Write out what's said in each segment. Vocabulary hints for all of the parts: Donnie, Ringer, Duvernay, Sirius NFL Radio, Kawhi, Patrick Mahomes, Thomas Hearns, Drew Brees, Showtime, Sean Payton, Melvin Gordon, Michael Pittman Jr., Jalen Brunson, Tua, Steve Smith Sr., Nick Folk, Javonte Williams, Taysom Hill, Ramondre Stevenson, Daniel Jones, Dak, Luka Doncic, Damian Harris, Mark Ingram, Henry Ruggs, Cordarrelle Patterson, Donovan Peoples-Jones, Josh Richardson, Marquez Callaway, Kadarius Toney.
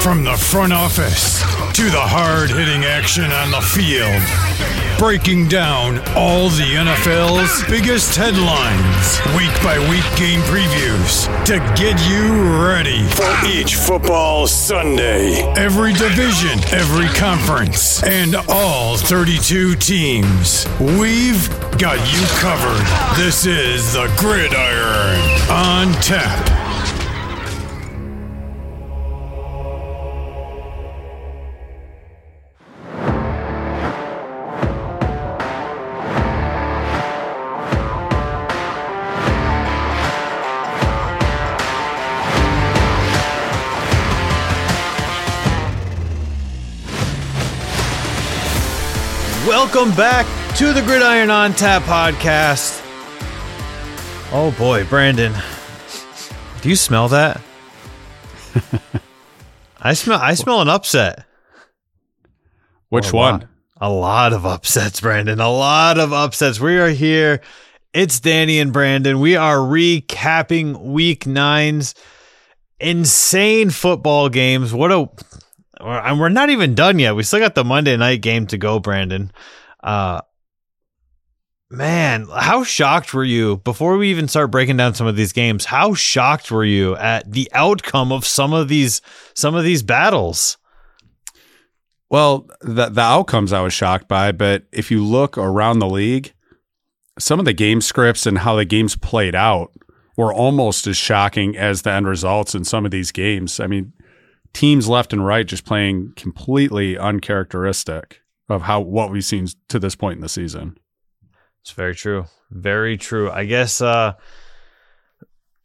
From the front office to the hard-hitting action on the field, breaking down all the NFL's biggest headlines, week-by-week game previews to get you ready for each football Sunday. Every division, every conference, and all 32 teams, we've got you covered. This is the Gridiron on Tap. Welcome back to the Gridiron on Tap podcast. Oh boy, Brandon, do you smell that? I smell an upset. Which one? A lot of upsets, Brandon. A lot of upsets. We are here. It's Danny and Brandon. We are recapping Week 9's insane football games. And we're not even done yet. We still got the Monday night game to go, Brandon. Man, how shocked were you, before we even start breaking down some of these games, how shocked were you at the outcome of some of these battles? Well, the outcomes I was shocked by, but if you look around the league, some of the game scripts and how the games played out were almost as shocking as the end results in some of these games. I mean, teams left and right just playing completely uncharacteristic of what we've seen to this point in the season. It's very true. Very true. I guess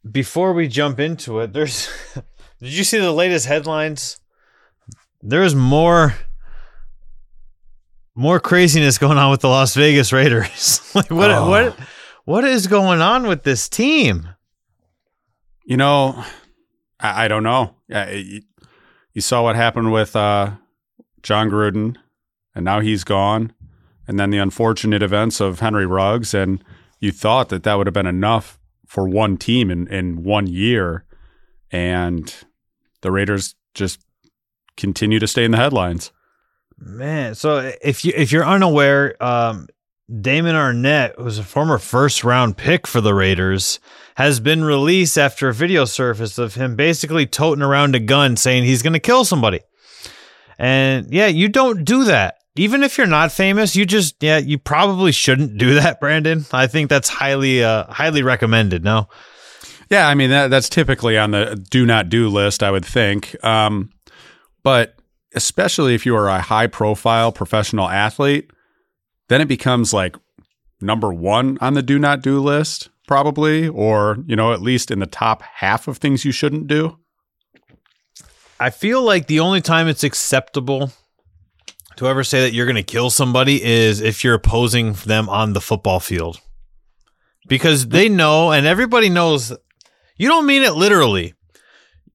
before we jump into it, did you see the latest headlines? There's more craziness going on with the Las Vegas Raiders. Like what is going on with this team? You know, I don't know. You saw what happened with Jon Gruden, and now he's gone. And then the unfortunate events of Henry Ruggs, and you thought that would have been enough for one team in 1 year. And the Raiders just continue to stay in the headlines. Man, so if you're unaware, Damon Arnett, who's a former first-round pick for the Raiders, has been released after a video surfaced of him basically toting around a gun saying he's going to kill somebody. And, yeah, you don't do that. Even if you're not famous, you probably shouldn't do that, Brandon. I think that's highly recommended, no? Yeah, I mean, that's typically on the do-not-do list, I would think. But especially if you are a high-profile professional athlete, then it becomes like number one on the do not do list, probably, or, you know, at least in the top half of things you shouldn't do. I feel like the only time it's acceptable to ever say that you're going to kill somebody is if you're opposing them on the football field, because they know, and everybody knows, you don't mean it literally.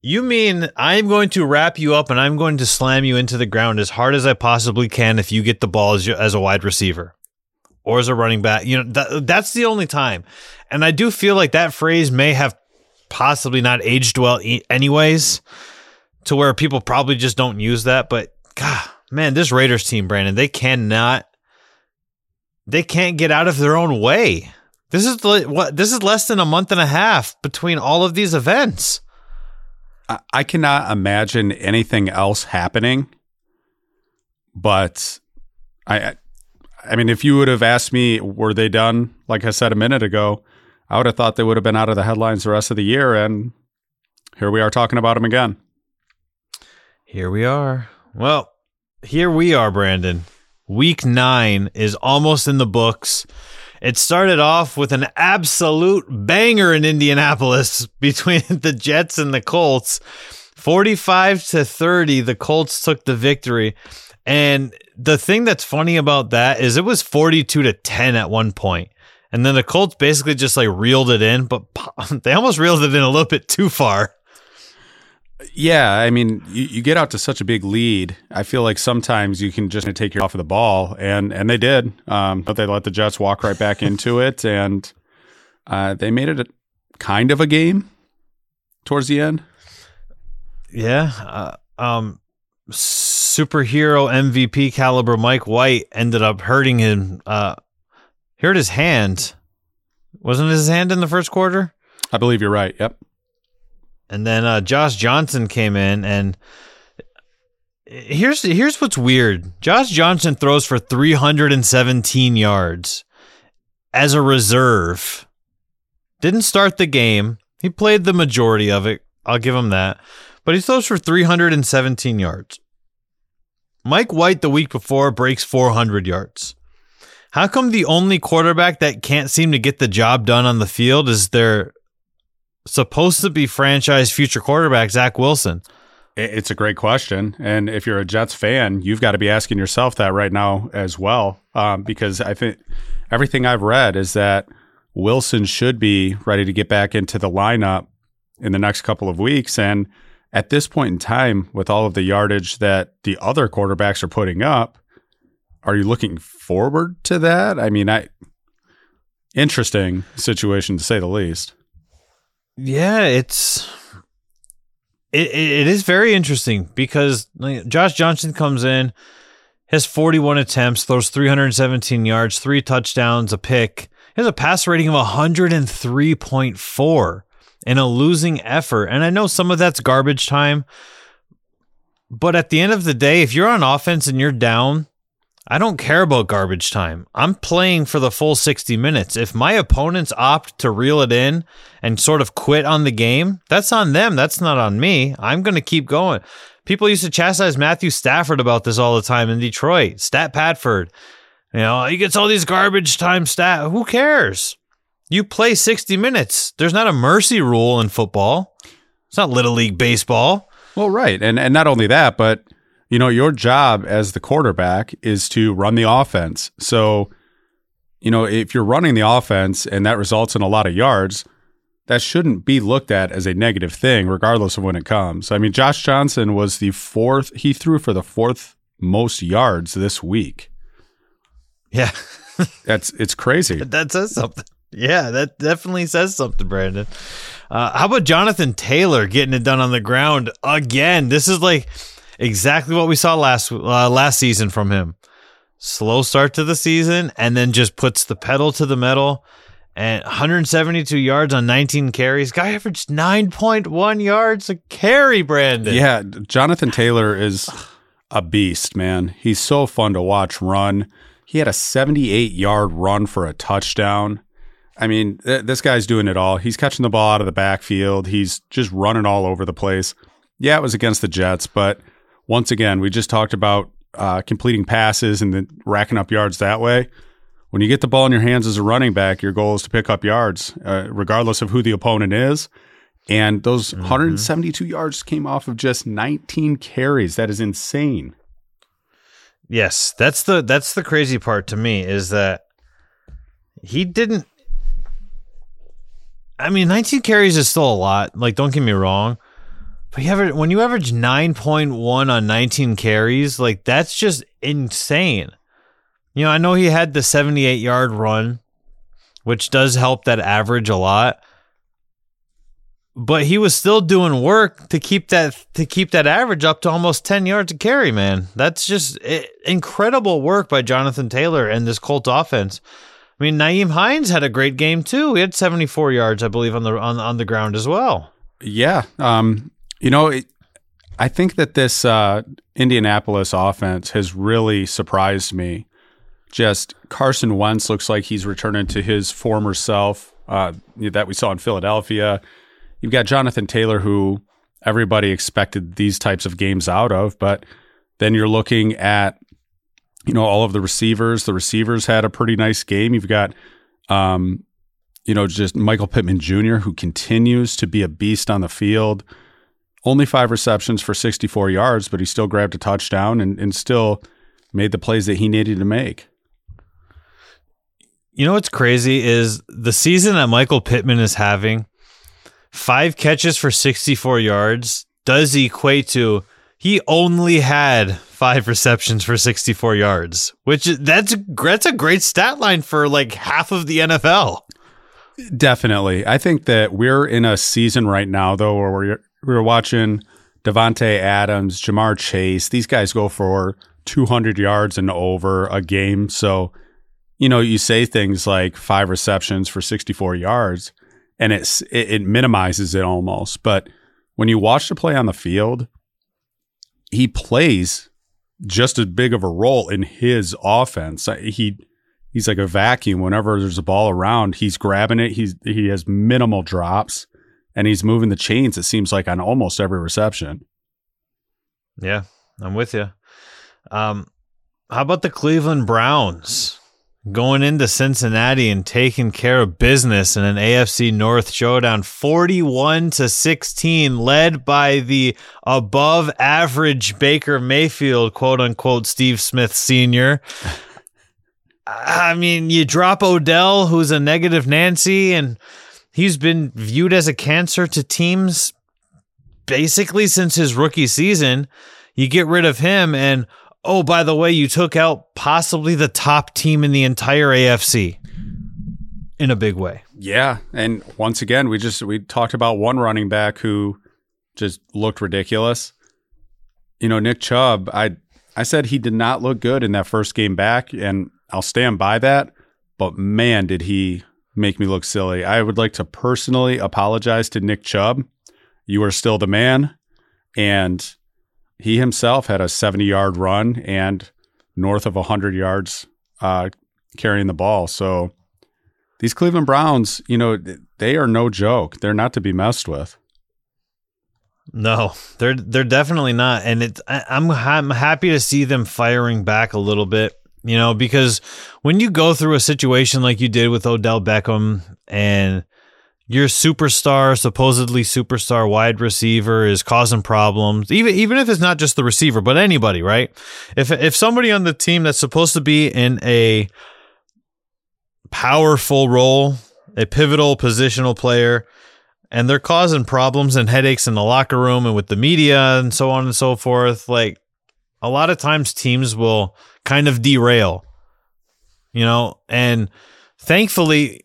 You mean I'm going to wrap you up and I'm going to slam you into the ground as hard as I possibly can if you get the ball as a wide receiver or as a running back. You know, that's the only time. And I do feel like that phrase may have possibly not aged well anyways, to where people probably just don't use that. But, God, man, this Raiders team, Brandon, they can't get out of their own way. This is less than a month and a half between all of these events. I cannot imagine anything else happening, but I mean, if you would have asked me, were they done? Like I said a minute ago, I would have thought they would have been out of the headlines the rest of the year, and here we are talking about them again. Here we are. Well, here we are, Brandon. Week 9 is almost in the books. It started off with an absolute banger in Indianapolis between the Jets and the Colts. 45-30, the Colts took the victory. And the thing that's funny about that is it was 42-10 at one point. And then the Colts basically just like reeled it in, but they almost reeled it in a little bit too far. Yeah, I mean, you get out to such a big lead. I feel like sometimes you can just take your off of the ball, and they did. But they let the Jets walk right back into it, and they made it a kind of a game towards the end. Yeah, superhero MVP caliber Mike White ended up hurting him. Hurt his hand. Wasn't his hand in the first quarter? I believe you're right. Yep. And then Josh Johnson came in, and here's what's weird. Josh Johnson throws for 317 yards as a reserve. Didn't start the game. He played the majority of it. I'll give him that. But he throws for 317 yards. Mike White the week before breaks 400 yards. How come the only quarterback that can't seem to get the job done on the field is their supposed to be franchise future quarterback, Zach Wilson? It's a great question. And if you're a Jets fan, you've got to be asking yourself that right now as well. Because I think everything I've read is that Wilson should be ready to get back into the lineup in the next couple of weeks. And at this point in time, with all of the yardage that the other quarterbacks are putting up, are you looking forward to that? I mean, interesting situation to say the least. Yeah, it is very interesting because Josh Johnson comes in, has 41 attempts, throws 317 yards, 3 touchdowns, a pick. He has a passer rating of 103.4 in a losing effort. And I know some of that's garbage time, but at the end of the day, if you're on offense and you're down, I don't care about garbage time. I'm playing for the full 60 minutes. If my opponents opt to reel it in and sort of quit on the game, that's on them. That's not on me. I'm going to keep going. People used to chastise Matthew Stafford about this all the time in Detroit. Stat Padford. You know, he gets all these garbage time stat. Who cares? You play 60 minutes. There's not a mercy rule in football. It's not Little League baseball. Well, right. And not only that, but you know, your job as the quarterback is to run the offense. So, you know, if you're running the offense and that results in a lot of yards, that shouldn't be looked at as a negative thing, regardless of when it comes. I mean, Josh Johnson was he threw for the 4th most yards this week. Yeah. It's crazy. That says something. Yeah, that definitely says something, Brandon. How about Jonathan Taylor getting it done on the ground again? This is like exactly what we saw last season from him. Slow start to the season, and then just puts the pedal to the metal. And 172 yards on 19 carries. Guy averaged 9.1 yards a carry, Brandon. Yeah, Jonathan Taylor is a beast, man. He's so fun to watch run. He had a 78-yard run for a touchdown. I mean, this guy's doing it all. He's catching the ball out of the backfield. He's just running all over the place. Yeah, it was against the Jets, but once again, we just talked about completing passes and then racking up yards that way. When you get the ball in your hands as a running back, your goal is to pick up yards, regardless of who the opponent is. And those 172 yards came off of just 19 carries. That is insane. Yes, that's the crazy part to me is that he didn't. I mean, 19 carries is still a lot. Like, don't get me wrong. But when you average 9.1 on 19 carries, like that's just insane. You know, I know he had the 78-yard run, which does help that average a lot. But he was still doing work to keep that average up to almost 10 yards a carry, man. That's just incredible work by Jonathan Taylor and this Colts offense. I mean, Nyheim Hines had a great game too. He had 74 yards, I believe, on the ground as well. Yeah. You know, I think that this Indianapolis offense has really surprised me. Just Carson Wentz looks like he's returning to his former self that we saw in Philadelphia. You've got Jonathan Taylor, who everybody expected these types of games out of, but then you're looking at, you know, all of the receivers. The receivers had a pretty nice game. You've got you know, just Michael Pittman Jr., who continues to be a beast on the field. Only 5 receptions for 64 yards, but he still grabbed a touchdown and still made the plays that he needed to make. You know what's crazy is the season that Michael Pittman is having, 5 catches for 64 yards does equate to he only had 5 receptions for 64 yards, which that's a great stat line for like half of the NFL. Definitely. I think that we're in a season right now, though, where we're watching Devontae Adams, Jamar Chase, these guys go for 200 yards and over a game. So, you know, you say things like 5 receptions for 64 yards, and it minimizes it almost. But when you watch the play on the field, he plays just as big of a role in his offense. He's like a vacuum. Whenever there's a ball around, he's grabbing it. He has minimal drops, and he's moving the chains, it seems like, on almost every reception. Yeah, I'm with you. How about the Cleveland Browns going into Cincinnati and taking care of business in an AFC North showdown, 41-16, led by the above-average Baker Mayfield, quote-unquote Steve Smith Sr. I mean, you drop Odell, who's a negative Nancy, and he's been viewed as a cancer to teams basically since his rookie season. You get rid of him, and oh, by the way, you took out possibly the top team in the entire AFC in a big way. Yeah, and once again, we talked about one running back who just looked ridiculous. You know, Nick Chubb, I said he did not look good in that first game back, and I'll stand by that, but man, did he make me look silly. I would like to personally apologize to Nick Chubb. You are still the man, and he himself had a 70-yard run and north of 100 yards carrying the ball. So these Cleveland Browns, you know, they are no joke. They're not to be messed with. No, they're definitely not. And I'm happy to see them firing back a little bit, you know, because when you go through a situation like you did with Odell Beckham and your superstar, supposedly superstar wide receiver is causing problems, even if it's not just the receiver, but anybody, right? If somebody on the team that's supposed to be in a powerful role, a pivotal positional player, and they're causing problems and headaches in the locker room and with the media and so on and so forth, like a lot of times teams will kind of derail, you know, and thankfully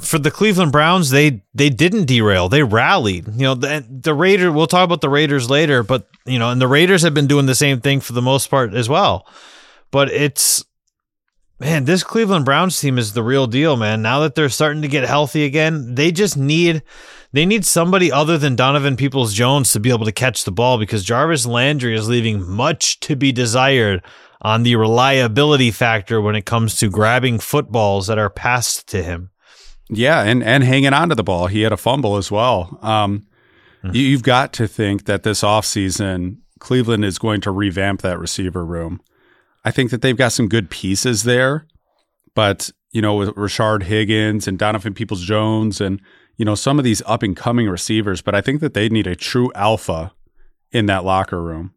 for the Cleveland Browns, they didn't derail. They rallied. You know, the Raiders, we'll talk about the Raiders later, but, you know, and the Raiders have been doing the same thing for the most part as well. But it's, man, this Cleveland Browns team is the real deal, man. Now that they're starting to get healthy again, they just need somebody other than Donovan Peoples-Jones to be able to catch the ball, because Jarvis Landry is leaving much to be desired on the reliability factor when it comes to grabbing footballs that are passed to him. Yeah, and hanging on to the ball. He had a fumble as well. You've got to think that this offseason, Cleveland is going to revamp that receiver room. I think that they've got some good pieces there, but, you know, with Rashard Higgins and Donovan Peoples-Jones and, you know, some of these up-and-coming receivers, but I think that they need a true alpha in that locker room.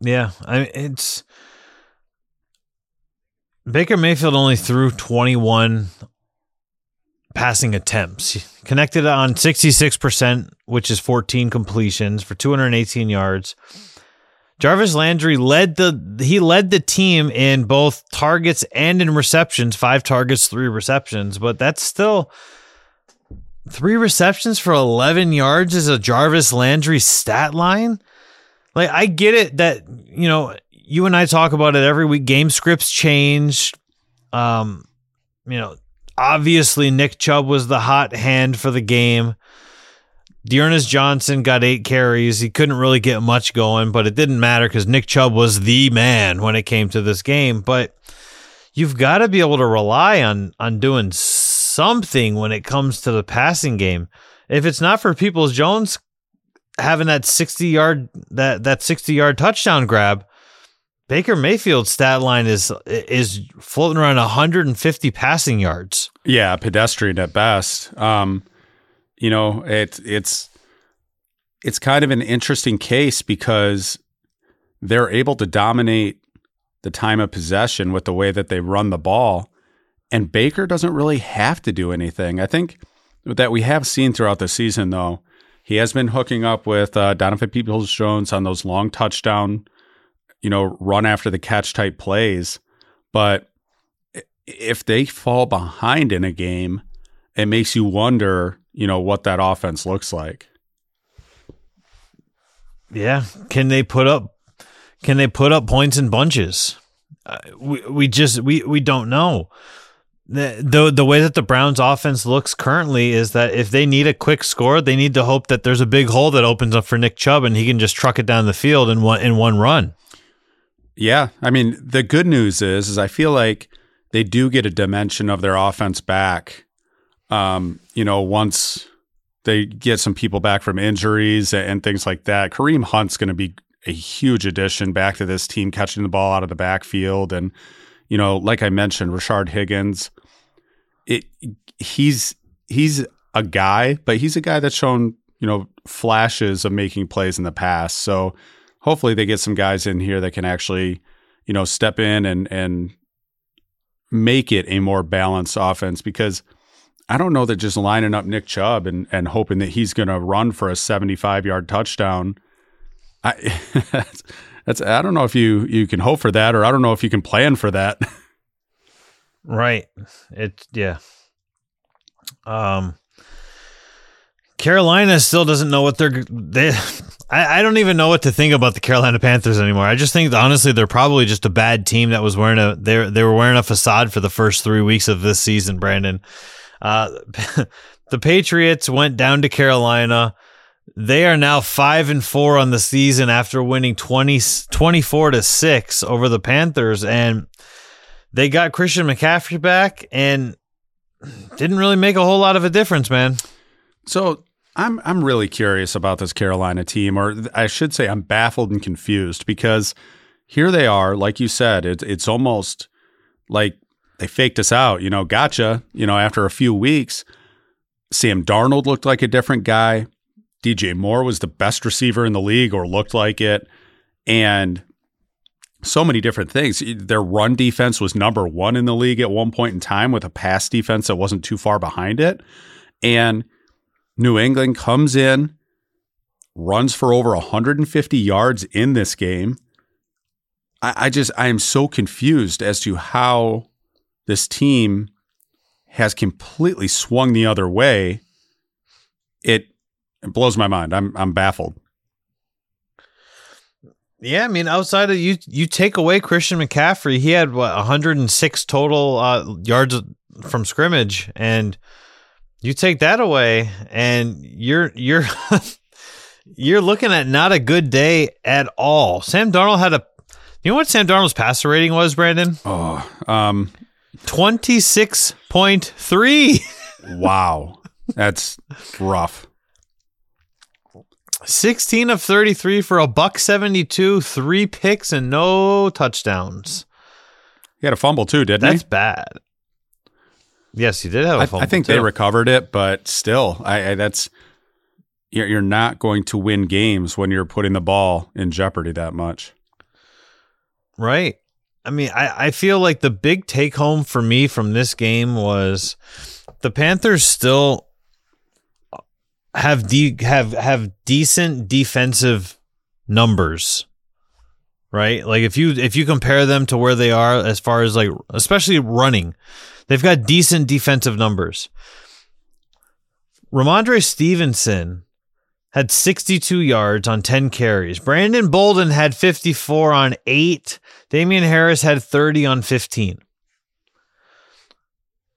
Yeah, I mean, it's Baker Mayfield only threw 21 passing attempts, connected on 66%, which is 14 completions for 218 yards. Jarvis Landry led the team in both targets and in receptions, 5 targets, 3 receptions, but that's still 3 receptions for 11 yards is a Jarvis Landry stat line. Like, I get it that, you know, you and I talk about it every week. Game scripts change. You know, obviously Nick Chubb was the hot hand for the game. Dearness Johnson got 8 carries. He couldn't really get much going, but it didn't matter because Nick Chubb was the man when it came to this game. But you've got to be able to rely on doing something when it comes to the passing game. If it's not for Peoples-Jones having that 60-yard touchdown grab, Baker Mayfield's stat line is floating around 150 passing yards. Yeah, pedestrian at best. You know, it's kind of an interesting case because they're able to dominate the time of possession with the way that they run the ball, and Baker doesn't really have to do anything. I think that we have seen throughout the season, though, he has been hooking up with Donovan Peoples-Jones on those long touchdown, you know, run after the catch type plays. But if they fall behind in a game, it makes you wonder, you know, what that offense looks like. Yeah. Can they put up points in bunches? We don't know. The way that the Browns offense looks currently is that if they need a quick score, they need to hope that there's a big hole that opens up for Nick Chubb and he can just truck it down the field in one run. Yeah. I mean, the good news is I feel like they do get a dimension of their offense back. Once they get some people back from injuries and things like that, Kareem Hunt's going to be a huge addition back to this team, catching the ball out of the backfield. And, like I mentioned, Rashard Higgins, he's a guy, but he's a guy that's shown, flashes of making plays in the past. So hopefully they get some guys in here that can actually, step in and make it a more balanced offense, because I don't know that just lining up Nick Chubb and hoping that he's going to run for a 75-yard touchdown. I don't know if you can hope for that, or I don't know if you can plan for that. Right. Yeah. Carolina still doesn't know what I don't even know what to think about the Carolina Panthers anymore. I just think, honestly, they're probably just a bad team that was wearing a facade for the first 3 weeks of this season, Brandon. The Patriots went down to Carolina. They are now 5-4 on the season after winning 24-6 over the Panthers, and they got Christian McCaffrey back and didn't really make a whole lot of a difference, man. So I'm really curious about this Carolina team, or I should say I'm baffled and confused, because here they are, like you said, it's almost like they faked us out, gotcha. After a few weeks, Sam Darnold looked like a different guy. DJ Moore was the best receiver in the league, or looked like it. And so many different things. Their run defense was number one in the league at one point in time, with a pass defense that wasn't too far behind it. And New England comes in, runs for over 150 yards in this game. I am so confused as to how this team has completely swung the other way. It blows my mind. I'm baffled. Yeah, I mean, outside of you take away Christian McCaffrey, he had 106 total yards from scrimmage, and you take that away, and you're you're looking at not a good day at all. Sam Darnold had you know what Sam Darnold's passer rating was, Brandon? 26.3. Wow, that's rough. 16 of 33 for $172, 3 picks and no touchdowns. He had a fumble too, didn't he? That's bad. Yes, he did have a fumble. I think they recovered it, but still, that's you're not going to win games when you're putting the ball in jeopardy that much. Right. I mean, I feel like the big take home for me from this game was the Panthers still have decent defensive numbers, right? Like if you compare them to where they are as far as like, especially running, they've got decent defensive numbers. Ramondre Stevenson had 62 yards on 10 carries. Brandon Bolden had 54 on 8. Damian Harris had 30 on 15.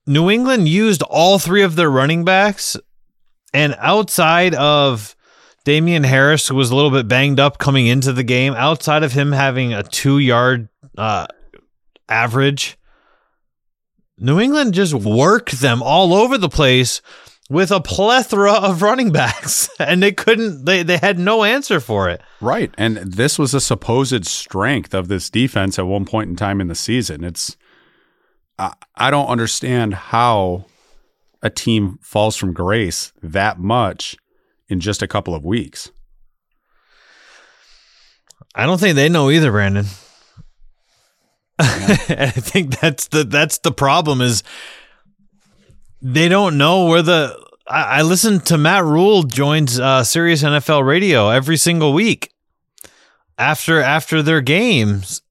New England used all three of their running backs. And outside of Damian Harris, who was a little bit banged up coming into the game, outside of him having a 2-yard average, New England just worked them all over the place with a plethora of running backs, and they had no answer for it. Right, and this was a supposed strength of this defense at one point in time in the season. I don't understand how a team falls from grace that much in just a couple of weeks. I don't think they know either, Brandon. Yeah. I think that's the problem, is they don't know where I listen to Matt Rule joins Sirius NFL Radio every single week after their games.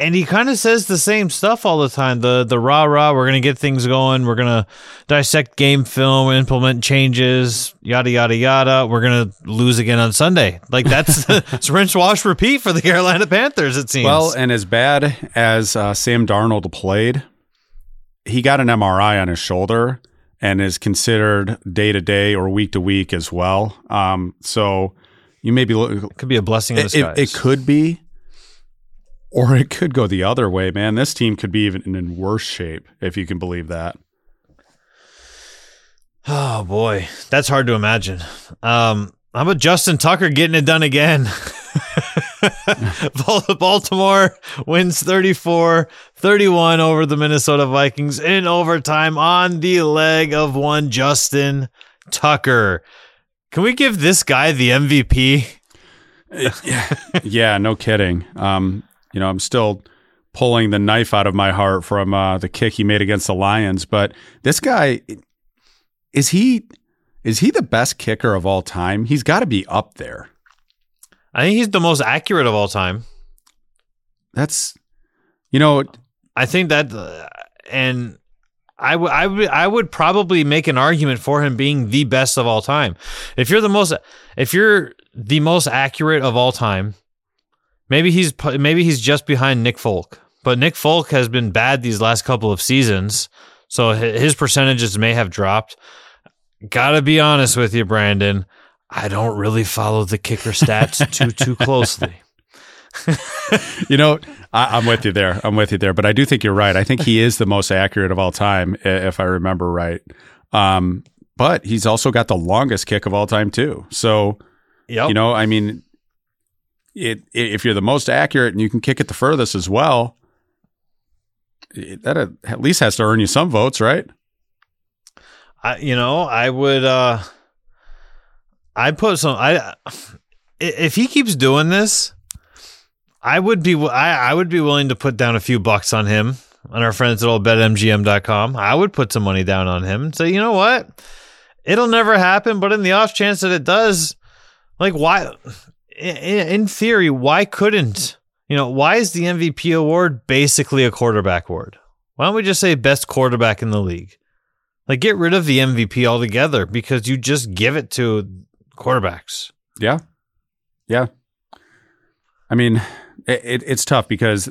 And he kind of says the same stuff all the time. The rah-rah, we're going to get things going. We're going to dissect game film, implement changes, yada, yada, yada. We're going to lose again on Sunday. Like, that's it's rinse, wash, repeat for the Carolina Panthers, it seems. Well, and as bad as Sam Darnold played, he got an MRI on his shoulder and is considered day-to-day or week-to-week as well. So you may be... It could be a blessing in disguise. It could be. Or it could go the other way, man. This team could be even in worse shape, if you can believe that. Oh, boy. That's hard to imagine. How about Justin Tucker getting it done again? Baltimore wins 34-31 over the Minnesota Vikings in overtime on the leg of one Justin Tucker. Can we give this guy the MVP? Yeah, no kidding. You know, I'm still pulling the knife out of my heart from the kick he made against the Lions. But this guy, is he the best kicker of all time? He's got to be up there. I think he's the most accurate of all time. That's, you know, I think that, and I would probably make an argument for him being the best of all time. If you're the most accurate of all time. Maybe he's just behind Nick Folk, but Nick Folk has been bad these last couple of seasons, so his percentages may have dropped. Gotta be honest with you, Brandon. I don't really follow the kicker stats too closely. You know, I'm with you there. But I do think you're right. I think he is the most accurate of all time, if I remember right. But he's also got the longest kick of all time too. So, yep. You know, I mean. If you're the most accurate and you can kick it the furthest as well, that at least has to earn you some votes, right? If he keeps doing this, I would be willing to put down a few bucks on him, on our friends at old betmgm.com. I would put some money down on him and say, you know what? It'll never happen, but in the off chance that it does, like, why... In theory, why couldn't, you know, why is the MVP award basically a quarterback award? Why don't we just say best quarterback in the league? Like, get rid of the MVP altogether because you just give it to quarterbacks. Yeah. I mean, it's tough because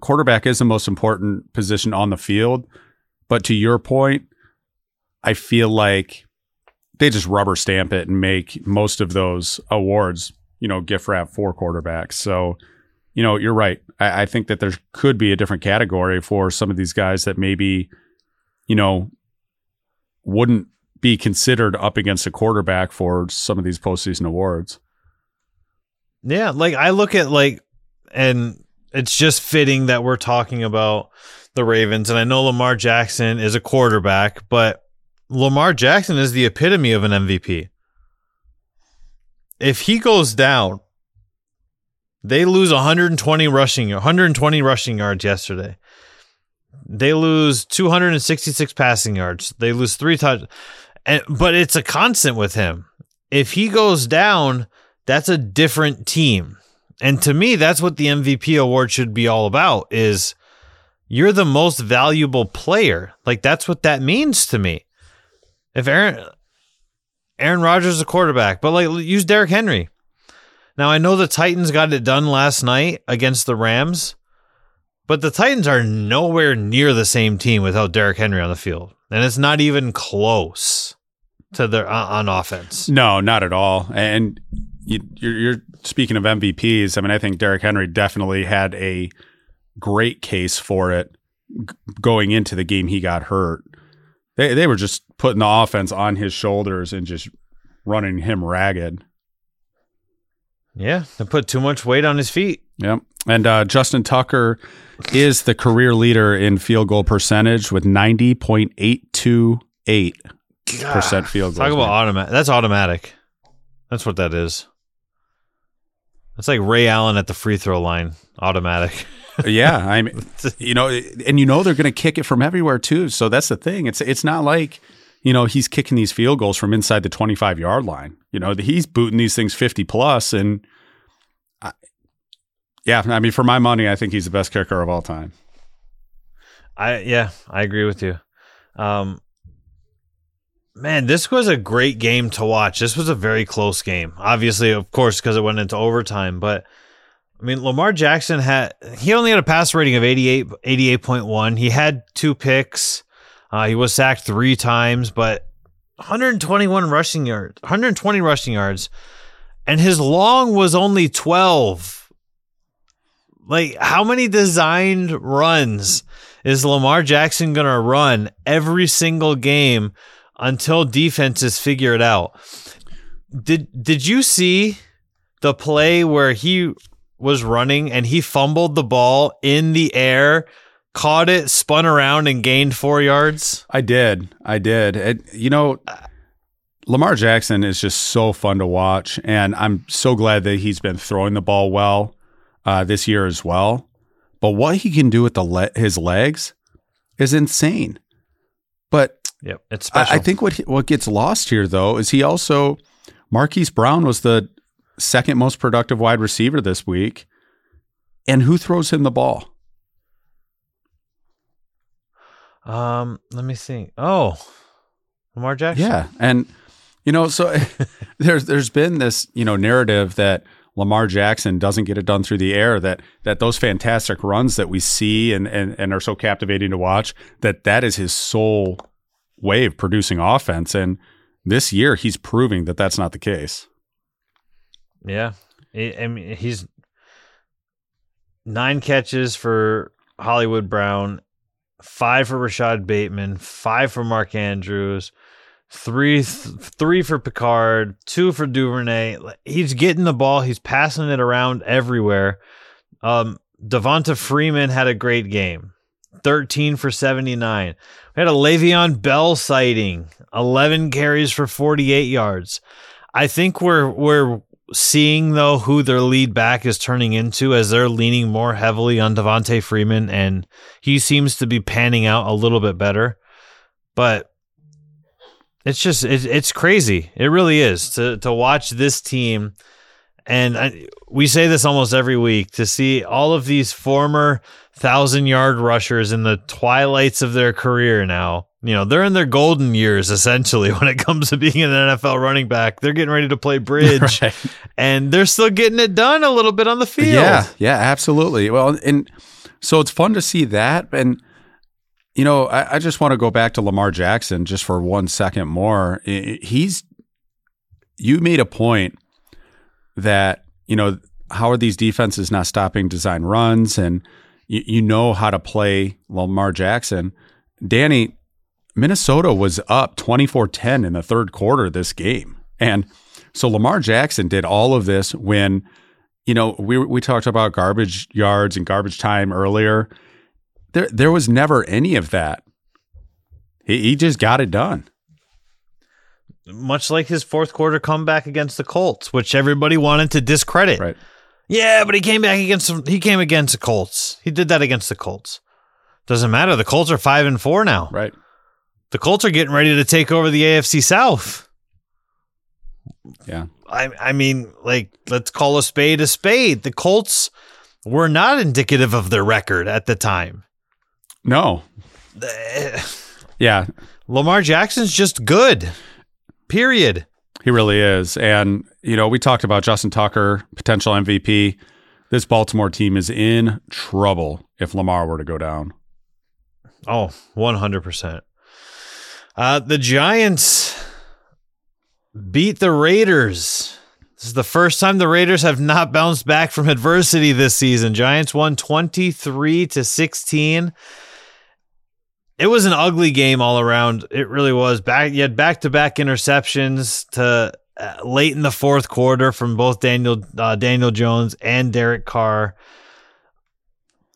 quarterback is the most important position on the field. But to your point, I feel like they just rubber stamp it and make most of those awards, you know, gift wrap for quarterbacks. So, you know, you're right. I think that there could be a different category for some of these guys that maybe, you know, wouldn't be considered up against a quarterback for some of these postseason awards. Yeah. Like, I look at, like, and it's just fitting that we're talking about the Ravens. And I know Lamar Jackson is a quarterback, but Lamar Jackson is the epitome of an MVP. If he goes down, they lose 120 rushing yards yesterday. They lose 266 passing yards. They lose 3 touchdowns. But it's a constant with him. If he goes down, that's a different team. And to me, that's what the MVP award should be all about, is you're the most valuable player. Like, that's what that means to me. If Aaron Rodgers is a quarterback, but, like, use Derrick Henry. Now, I know the Titans got it done last night against the Rams, but the Titans are nowhere near the same team without Derrick Henry on the field, and it's not even close to their on offense. No, not at all. And you're speaking of MVPs. I mean, I think Derrick Henry definitely had a great case for it going into the game he got hurt. They were just putting the offense on his shoulders and just running him ragged. Yeah, they put too much weight on his feet. Yep. And Justin Tucker is the career leader in field goal percentage with 90.828% field goals. Talk about automatic. That's automatic. That's what that is. That's like Ray Allen at the free throw line. Automatic. Yeah, I mean, you know, and you know they're going to kick it from everywhere too. So that's the thing. It's not like, you know, he's kicking these field goals from inside the 25-yard line. You know, he's booting these things 50 plus, and Yeah, I mean, for my money, I think he's the best kicker of all time. I agree with you. Man, this was a great game to watch. This was a very close game. Obviously, of course, because it went into overtime. But, I mean, Lamar Jackson only had a passer rating of 88.1. He had 2 picks. He was sacked 3 times, but 120 rushing yards. And his long was only 12. Like, how many designed runs is Lamar Jackson going to run every single game until defenses figure it out? Did you see the play where he was running and he fumbled the ball in the air, caught it, spun around, and gained 4 yards? I did. Lamar Jackson is just so fun to watch, and I'm so glad that he's been throwing the ball well this year as well. But what he can do with his legs is insane. But yep, it's special. I think what gets lost here, though, is he also – Marquise Brown was the second most productive wide receiver this week. And who throws him the ball? Let me see. Oh, Lamar Jackson. Yeah, and – so there's been this, narrative that Lamar Jackson doesn't get it done through the air, that those fantastic runs that we see and are so captivating to watch, that is his sole way of producing offense. And this year he's proving that that's not the case. Yeah. I mean, he's 9 catches for Hollywood Brown, 5 for Rashad Bateman, 5 for Mark Andrews, Three for Picard, 2 for Duvernay. He's getting the ball. He's passing it around everywhere. Devonta Freeman had a great game, 13 for 79. We had a Le'Veon Bell sighting, 11 carries for 48 yards. I think we're seeing, though, who their lead back is turning into as they're leaning more heavily on Devonta Freeman, and he seems to be panning out a little bit better. But it's just, it's crazy. It really is to watch this team. And we say this almost every week, to see all of these former 1,000-yard rushers in the twilights of their career now. They're in their golden years, essentially, when it comes to being an NFL running back. They're getting ready to play bridge, right? And they're still getting it done a little bit on the field. Yeah, absolutely. Well, and so it's fun to see that. And I just want to go back to Lamar Jackson just for 1 second more. You made a point that, how are these defenses not stopping design runs? And how to play Lamar Jackson. Danny, Minnesota was up 24-10 in the third quarter of this game. And so Lamar Jackson did all of this when, we talked about garbage yards and garbage time earlier. There was never any of that. He just got it done. Much like his fourth quarter comeback against the Colts, which everybody wanted to discredit. Right. Yeah, but he came against the Colts. He did that against the Colts. Doesn't matter. The Colts are 5-4 now. Right. The Colts are getting ready to take over the AFC South. Yeah. I mean, let's call a spade a spade. The Colts were not indicative of their record at the time. No. Yeah. Lamar Jackson's just good, period. He really is. And, we talked about Justin Tucker, potential MVP. This Baltimore team is in trouble if Lamar were to go down. Oh, 100%. The Giants beat the Raiders. This is the first time the Raiders have not bounced back from adversity this season. Giants won 23-16. It was an ugly game all around. It really was. You had back-to-back interceptions to late in the fourth quarter from both Daniel Jones and Derek Carr.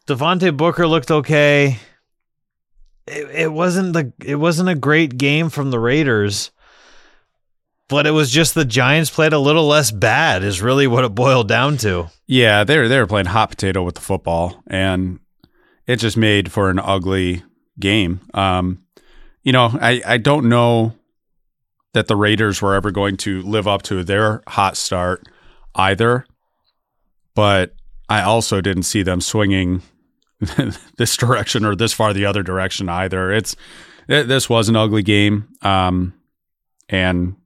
Devontae Booker looked okay. It wasn't a great game from the Raiders. But it was just the Giants played a little less bad is really what it boiled down to. Yeah, they were playing hot potato with the football, and it just made for an ugly game. I don't know that the Raiders were ever going to live up to their hot start either, but I also didn't see them swinging this direction or this far the other direction either. This was an ugly game. And,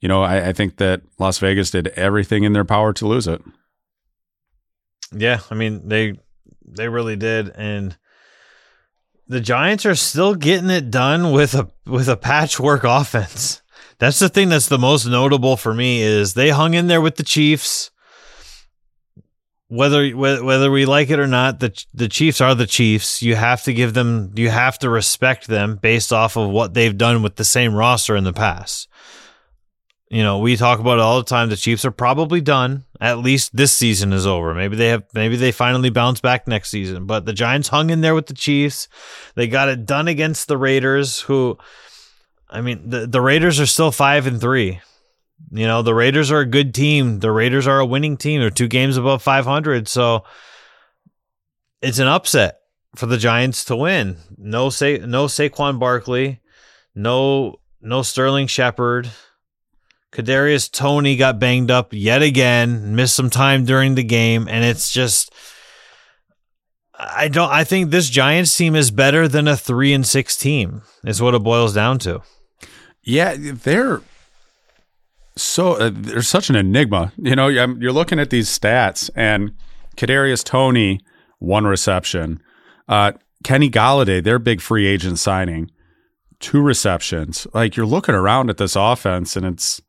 you know, I think that Las Vegas did everything in their power to lose it. Yeah, I mean, they really did. And the Giants are still getting it done with a patchwork offense. That's the thing that's the most notable for me is they hung in there with the Chiefs. Whether we like it or not, the Chiefs are the Chiefs. You have to give them, you have to respect them based off of what they've done with the same roster in the past. You know, we talk about it all the time. The Chiefs are probably done. At least this season is over. Maybe they finally bounce back next season. But the Giants hung in there with the Chiefs. They got it done against the Raiders, who, I mean, the Raiders are still 5-3. You know, the Raiders are a good team. The Raiders are a winning team. They're 2 games above 500. So it's an upset for the Giants to win. No Saquon Barkley, no Sterling Shepard. Kadarius Toney got banged up yet again, missed some time during the game, and it's just I think this Giants team is better than a 3-6 team. Is what it boils down to. Yeah, they're such an enigma. You know, you're looking at these stats, and Kadarius Toney, 1 reception. Kenny Golladay, their big free agent signing, 2 receptions. Like, you're looking around at this offense, and it's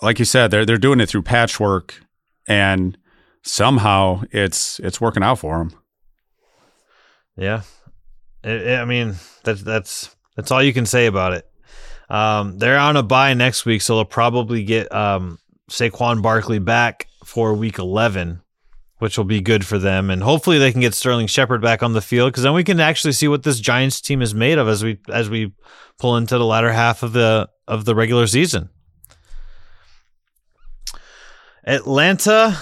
like you said, they're doing it through patchwork, and somehow it's working out for them. Yeah, I mean that's all you can say about it. They're on a bye next week, so they'll probably get Saquon Barkley back for week 11, which will be good for them. And hopefully they can get Sterling Shepard back on the field, because then we can actually see what this Giants team is made of as we pull into the latter half of the regular season. Atlanta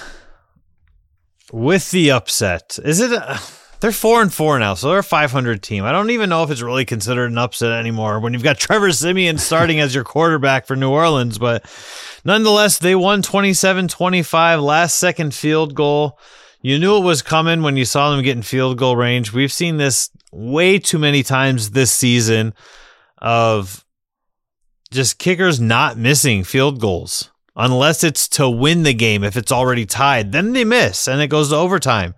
with the upset. Is it? They're 4-4 now, so they're a 500 team. I don't even know if it's really considered an upset anymore when you've got Trevor Siemian starting as your quarterback for New Orleans. But nonetheless, they won 27-25, last-second field goal. You knew it was coming when you saw them get in field goal range. We've seen this way too many times this season of just kickers not missing field goals unless it's to win the game. If it's already tied, then they miss, and it goes to overtime.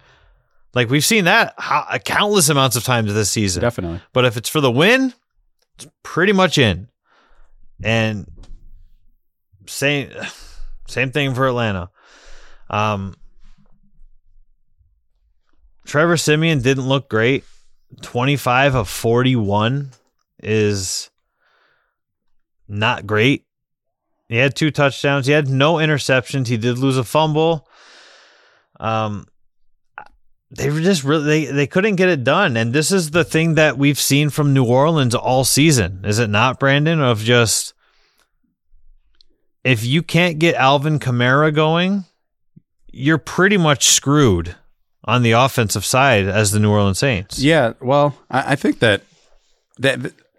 Like, we've seen that countless amounts of times this season. Definitely. But if it's for the win, it's pretty much in. And same thing for Atlanta. Trevor Siemian didn't look great. 25 of 41 is not great. He had 2 touchdowns. He had no interceptions. He did lose a fumble. They were just really they couldn't get it done, and this is the thing that we've seen from New Orleans all season, is it not, Brandon? Of just, if you can't get Alvin Kamara going, you're pretty much screwed on the offensive side as the New Orleans Saints. Yeah, well, I think that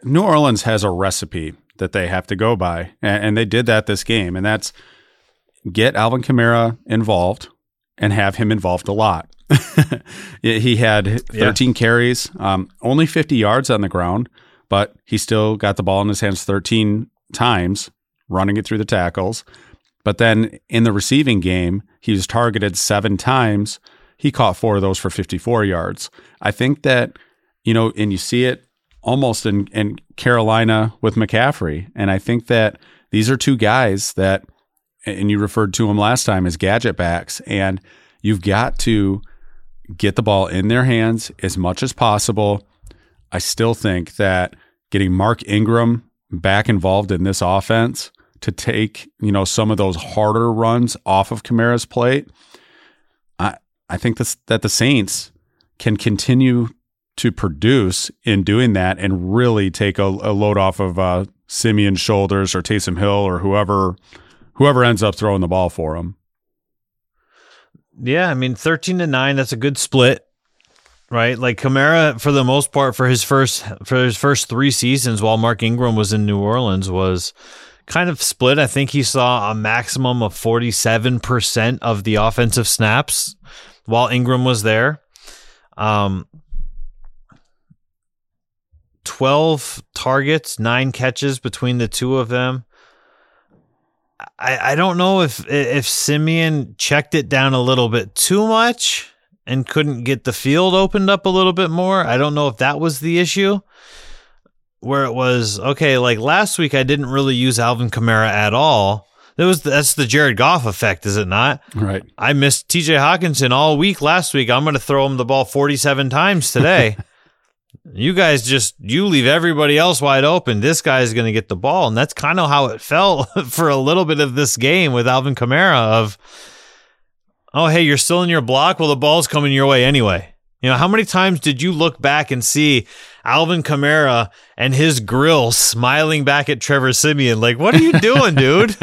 New Orleans has a recipe that they have to go by, and they did that this game, and that's get Alvin Kamara involved and have him involved a lot. He had 13 carries, only 50 yards on the ground, but he still got the ball in his hands 13 times, running it through the tackles. But then in the receiving game, he was targeted 7 times. He caught 4 of those for 54 yards. I think that, you know, and you see it almost in Carolina with McCaffrey. And I think that these are 2 guys that, and you referred to them last time as gadget backs, and you've got to get the ball in their hands as much as possible. I still think that getting Mark Ingram back involved in this offense to take, you know, some of those harder runs off of Kamara's plate, I think that the Saints can continue to produce in doing that and really take a load off of Simeon's shoulders or Taysom Hill or whoever ends up throwing the ball for him. Yeah, I mean, 13-9, that's a good split, right? Like, Kamara, for the most part, for his first 3 seasons while Mark Ingram was in New Orleans, was kind of split. I think he saw a maximum of 47% of the offensive snaps while Ingram was there. 12 targets, 9 catches between the two of them. I don't know if Simeon checked it down a little bit too much and couldn't get the field opened up a little bit more. I don't know if that was the issue, where it was, okay, like last week I didn't really use Alvin Kamara at all. That's the Jared Goff effect, is it not? Right. I missed TJ Hawkinson all week last week. I'm going to throw him the ball 47 times today. You guys you leave everybody else wide open. This guy is going to get the ball. And that's kind of how it felt for a little bit of this game with Alvin Kamara of, oh, hey, you're still in your block? Well, the ball's coming your way anyway. You know, how many times did you look back and see Alvin Kamara and his grill smiling back at Trevor Siemian? Like, what are you doing, dude?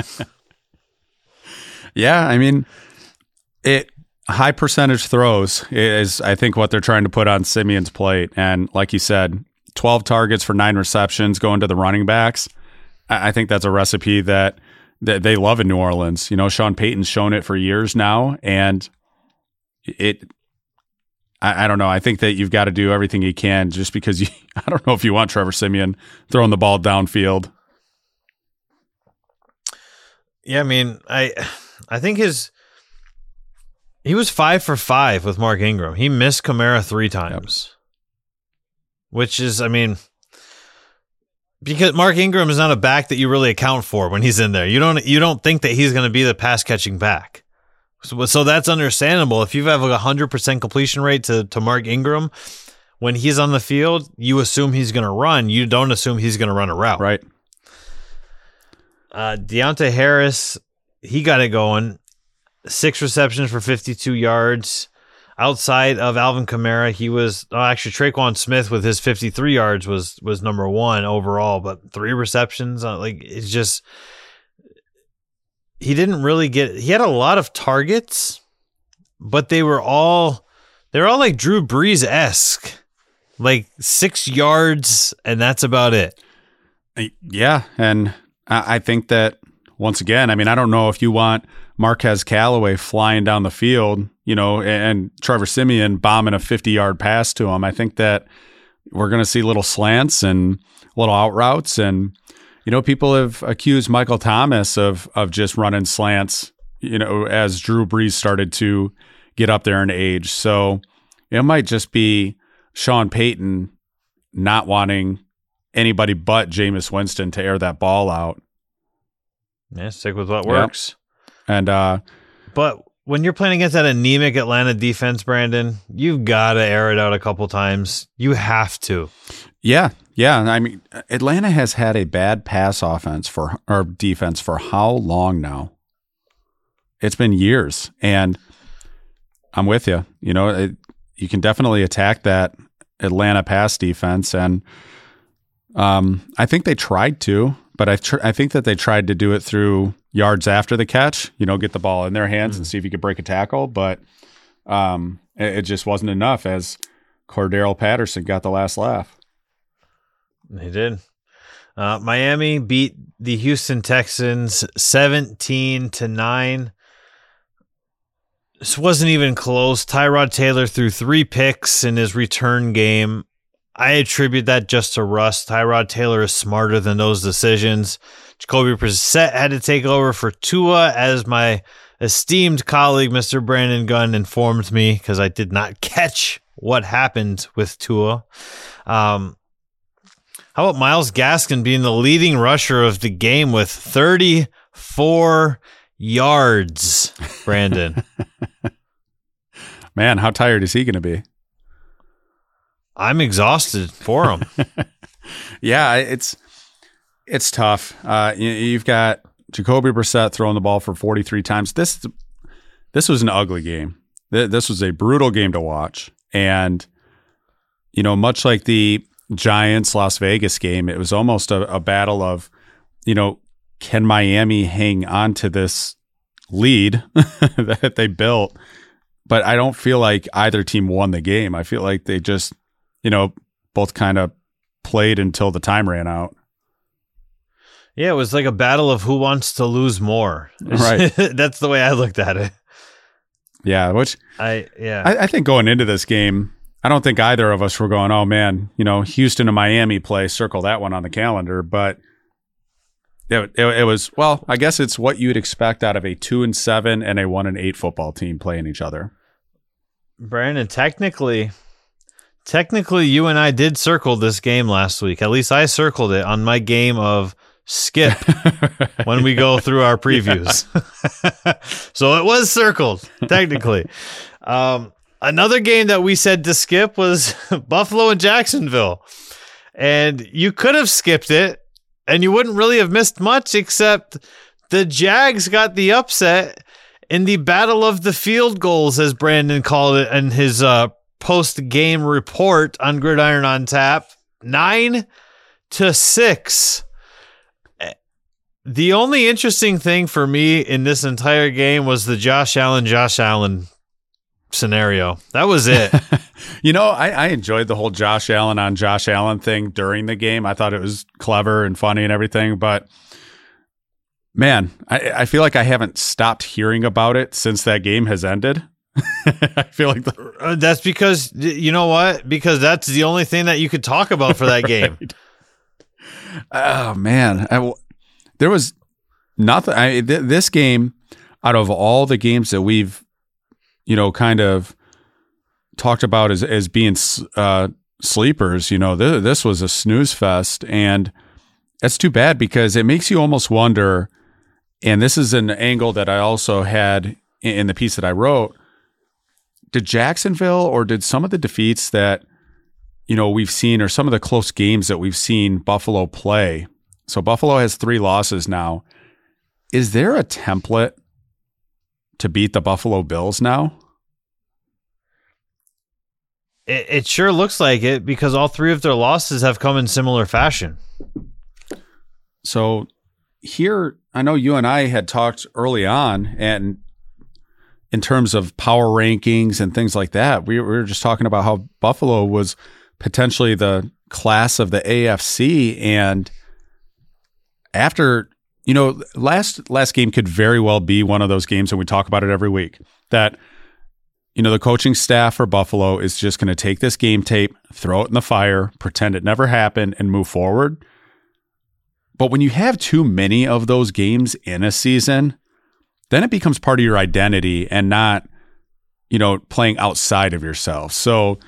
Yeah, I mean, high percentage throws is, I think, what they're trying to put on Simeon's plate. And like you said, 12 targets for 9 receptions going to the running backs. I think that's a recipe that they love in New Orleans. You know, Sean Payton's shown it for years now. And I don't know. I think that you've got to do everything you can, just because I don't know if you want Trevor Siemian throwing the ball downfield. Yeah, I mean, I think he was 5 for 5 with Mark Ingram. He missed Kamara 3 times, which is, I mean, because Mark Ingram is not a back that you really account for when he's in there. You don't think that he's going to be the pass catching back. So that's understandable. If you have like 100% completion rate to Mark Ingram, when he's on the field, you assume he's going to run. You don't assume he's going to run a route. Right. Deontay Harris, he got it going. 6 receptions for 52 yards. Outside of Alvin Kamara, he was Traquan Smith with his 53 yards was number one overall, but 3 receptions. It's just, he didn't really he had a lot of targets, but they're all like Drew Brees-esque, like 6 yards. And that's about it. Yeah. And I think that, once again, I mean, I don't know if you want Marquez Callaway flying down the field, you know, and Trevor Siemian bombing a 50-yard pass to him. I think that we're going to see little slants and little out routes. And, you know, people have accused Michael Thomas of just running slants, you know, as Drew Brees started to get up there in age. So it might just be Sean Payton not wanting anybody but Jameis Winston to air that ball out. Yeah, stick with what works. Yep. And but when you're playing against that anemic Atlanta defense, Brandon, you've got to air it out a couple times. You have to. Yeah. I mean, Atlanta has had a bad pass offense or defense for how long now? It's been years, and I'm with you. You know, you can definitely attack that Atlanta pass defense, and I think they tried to. But I think that they tried to do it through yards after the catch, you know, get the ball in their hands and see if you could break a tackle. But it just wasn't enough, as Cordarrelle Patterson got the last laugh. He did. Miami beat the Houston Texans 17-9. This wasn't even close. Tyrod Taylor threw 3 picks in his return game. I attribute that just to rust. Tyrod Taylor is smarter than those decisions. Jacoby Brissett had to take over for Tua, as my esteemed colleague, Mr. Brandon Gunn, informed me, because I did not catch what happened with Tua. How about Myles Gaskin being the leading rusher of the game with 34 yards, Brandon? Man, how tired is he going to be? I'm exhausted for him. Yeah, it's tough. You've got Jacoby Brissett throwing the ball for 43 times. This was an ugly game. This was a brutal game to watch. And, you know, much like the Giants-Las Vegas game, it was almost a battle of, you know, can Miami hang on to this lead that they built? But I don't feel like either team won the game. I feel like they just... You know, both kind of played until the time ran out. Yeah, it was like a battle of who wants to lose more. Right. That's the way I looked at it. Yeah, which I think going into this game, I don't think either of us were going, oh man, you know, Houston and Miami play, circle that one on the calendar. But it was, well, I guess it's what you'd expect out of a 2-7 and a 1-8 football team playing each other. Brandon, technically you and I did circle this game last week. At least I circled it on my game of skip when we go through our previews. Yeah. So it was circled, technically. Another game that we said to skip was Buffalo and Jacksonville. And you could have skipped it, and you wouldn't really have missed much, except the Jags got the upset in the battle of the field goals, as Brandon called it in his post-game report on Gridiron on Tap, 9-6. The only interesting thing for me in this entire game was the Josh Allen scenario. That was it. You know, I enjoyed the whole Josh Allen on Josh Allen thing during the game. I thought it was clever and funny and everything, but man, I feel like I haven't stopped hearing about it since that game has ended. I feel like that's because, you know what? Because that's the only thing that you could talk about for that game. Oh man. There was nothing. This game, out of all the games that we've, you know, kind of talked about as being sleepers, you know, this was a snooze fest, and that's too bad because it makes you almost wonder. And this is an angle that I also had in the piece that I wrote. Did Jacksonville, or did some of the defeats that, you know, we've seen, or some of the close games that we've seen Buffalo play? So Buffalo has 3 losses now. Is there a template to beat the Buffalo Bills now? It sure looks like it, because all 3 of their losses have come in similar fashion. So here, I know you and I had talked early on, and in terms of power rankings and things like that, we were just talking about how Buffalo was potentially the class of the AFC, and after, you know, last game could very well be one of those games, and we talk about it every week, that, you know, the coaching staff for Buffalo is just going to take this game tape, throw it in the fire, pretend it never happened, and move forward. But when you have too many of those games in a season, then it becomes part of your identity and not, you know, playing outside of yourself. So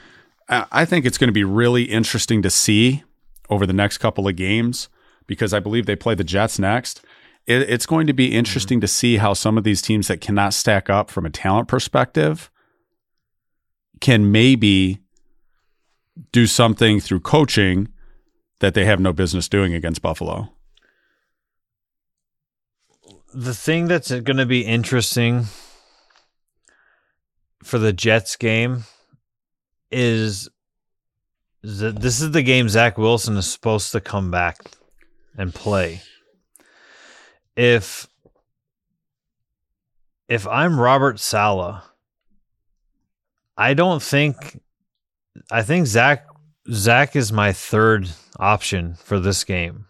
I think it's going to be really interesting to see over the next couple of games, because I believe they play the Jets next. It's going to be interesting to see how some of these teams that cannot stack up from a talent perspective can maybe do something through coaching that they have no business doing against Buffalo. The thing that's going to be interesting for the Jets game is that this is the game Zach Wilson is supposed to come back and play. If I'm Robert Saleh, I think Zach is my third option for this game,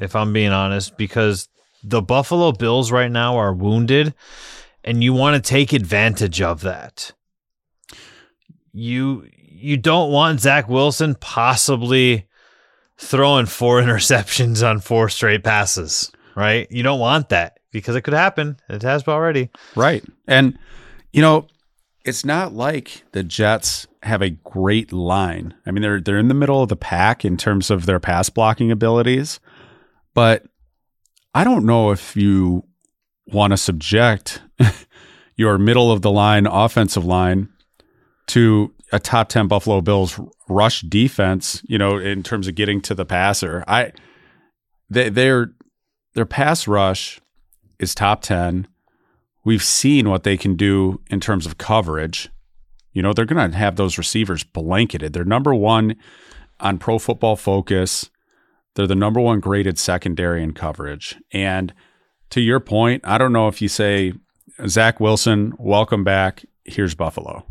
if I'm being honest, because the Buffalo Bills right now are wounded, and you want to take advantage of that. You don't want Zach Wilson possibly throwing 4 interceptions on 4 straight passes, right? You don't want that, because it could happen. It has already. Right. And, you know, it's not like the Jets have a great line. I mean, they're in the middle of the pack in terms of their pass blocking abilities, but I don't know if you want to subject your middle of the line offensive line to a top 10 Buffalo Bills rush defense, you know, in terms of getting to the passer. Their pass rush is top 10. We've seen what they can do in terms of coverage. You know, they're going to have those receivers blanketed. They're number 1 on Pro Football Focus. They're the number 1 graded secondary in coverage. And to your point, I don't know if you say, Zach Wilson, welcome back, here's Buffalo.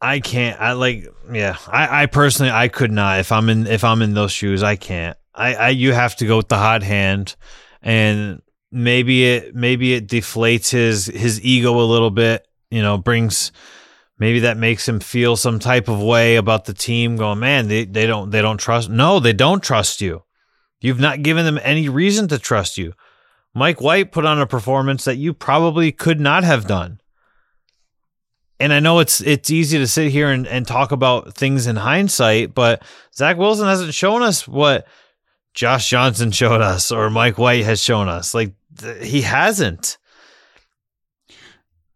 I can't. I like, yeah. I personally, I could not. If I'm in those shoes, I can't. You have to go with the hot hand, and maybe it deflates his ego a little bit. You know, maybe that makes him feel some type of way about the team. Going, man, they don't trust. No, they don't trust you. You've not given them any reason to trust you. Mike White put on a performance that you probably could not have done. And I know it's easy to sit here and talk about things in hindsight, but Zach Wilson hasn't shown us what Josh Johnson showed us or Mike White has shown us. Like, he hasn't.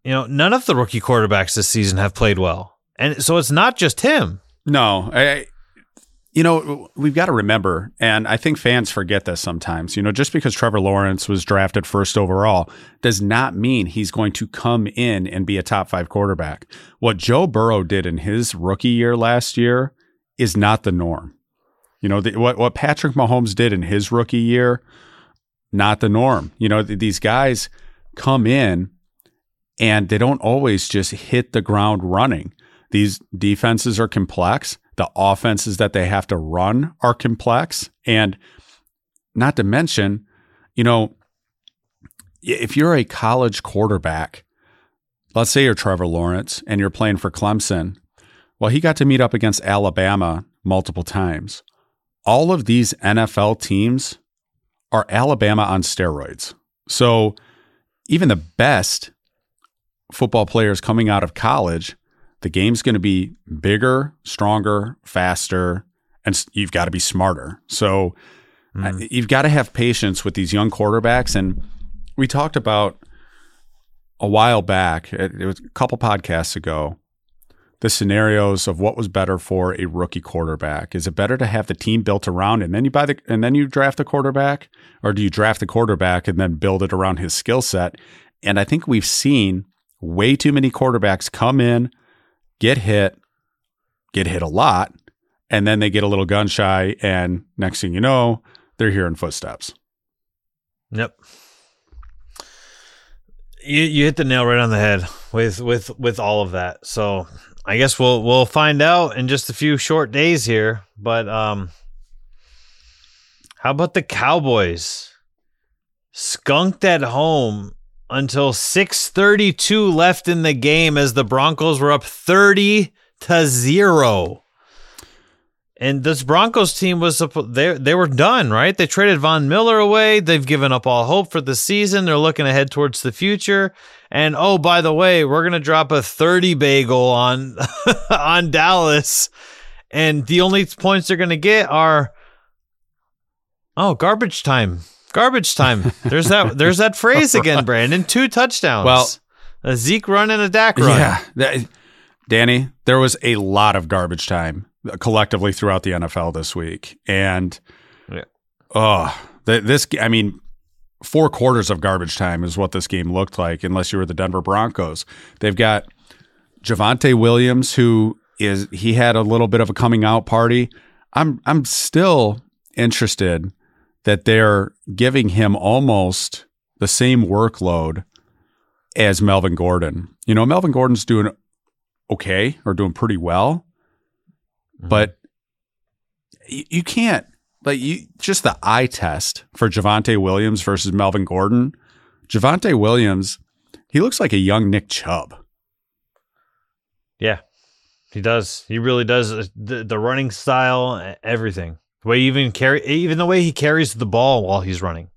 You know, none of the rookie quarterbacks this season have played well. And so it's not just him. No, you know, we've got to remember, and I think fans forget this sometimes, you know, just because Trevor Lawrence was drafted first overall does not mean he's going to come in and be a top 5 quarterback. What Joe Burrow did in his rookie year last year is not the norm. You know, what Patrick Mahomes did in his rookie year, not the norm. You know, these guys come in and they don't always just hit the ground running. These defenses are complex. The offenses that they have to run are complex. And not to mention, you know, if you're a college quarterback, let's say you're Trevor Lawrence and you're playing for Clemson. Well, he got to meet up against Alabama multiple times. All of these NFL teams are Alabama on steroids. So even the best football players coming out of college, the game's going to be bigger, stronger, faster, and you've got to be smarter. So you've got to have patience with these young quarterbacks. And we talked about a while back, it was a couple podcasts ago, the scenarios of what was better for a rookie quarterback. Is it better to have the team built around and then you draft the quarterback, or do you draft the quarterback and then build it around his skill set? And I think we've seen way too many quarterbacks come in, get hit a lot, and then they get a little gun shy, and next thing you know, they're hearing footsteps. Yep. You hit the nail right on the head with all of that. So I guess we'll find out in just a few short days here. But how about the Cowboys? Skunked at home until 6:32 left in the game as the Broncos were up 30-0. And this Broncos team was they were done, right? They traded Von Miller away. They've given up all hope for the season. They're looking ahead towards the future. And oh, by the way, we're going to drop a 30 bagel on on Dallas. And the only points they're going to get are garbage time. Garbage time. There's that phrase again, Brandon. 2 touchdowns. Well, a Zeke run and a Dak run. Yeah, Danny, there was a lot of garbage time collectively throughout the NFL this week, and this 4 quarters of garbage time is what this game looked like. Unless you were the Denver Broncos, they've got Javonte Williams, he had a little bit of a coming out party. I'm still interested that they're giving him almost the same workload as Melvin Gordon. You know, Melvin Gordon's doing okay, or doing pretty well, but you can't, just the eye test for Javonte Williams versus Melvin Gordon. Javonte Williams, he looks like a young Nick Chubb. Yeah, he does. He really does. The running style, everything. The way the way he carries the ball while he's running.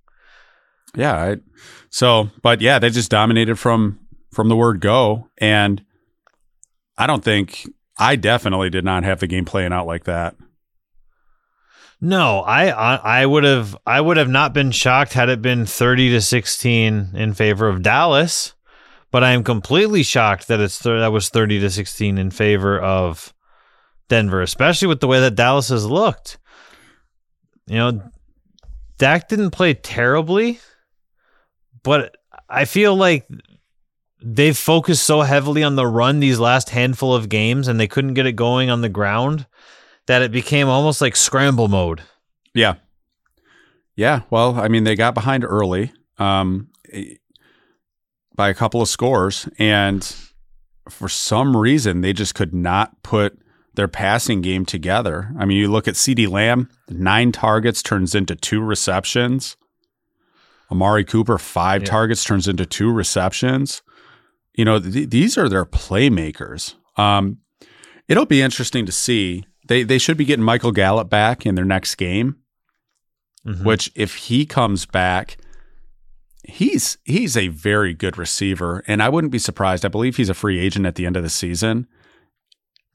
Yeah. They just dominated from the word go. And I definitely did not have the game playing out like that. No, I would have not been shocked had it been 30-16 in favor of Dallas, but I am completely shocked that that was 30-16 in favor of Denver, especially with the way that Dallas has looked. You know, Dak didn't play terribly, but I feel like they've focused so heavily on the run these last handful of games, and they couldn't get it going on the ground, that it became almost like scramble mode. Yeah. Yeah. Well, I mean, they got behind early by a couple of scores, and for some reason, they just could not put their passing game together. I mean, you look at CeeDee Lamb, 9 targets turns into 2 receptions. Amari Cooper, 5 targets turns into 2 receptions. You know, these are their playmakers. It'll be interesting to see. They should be getting Michael Gallup back in their next game, which if he comes back, he's a very good receiver, and I wouldn't be surprised. I believe he's a free agent at the end of the season.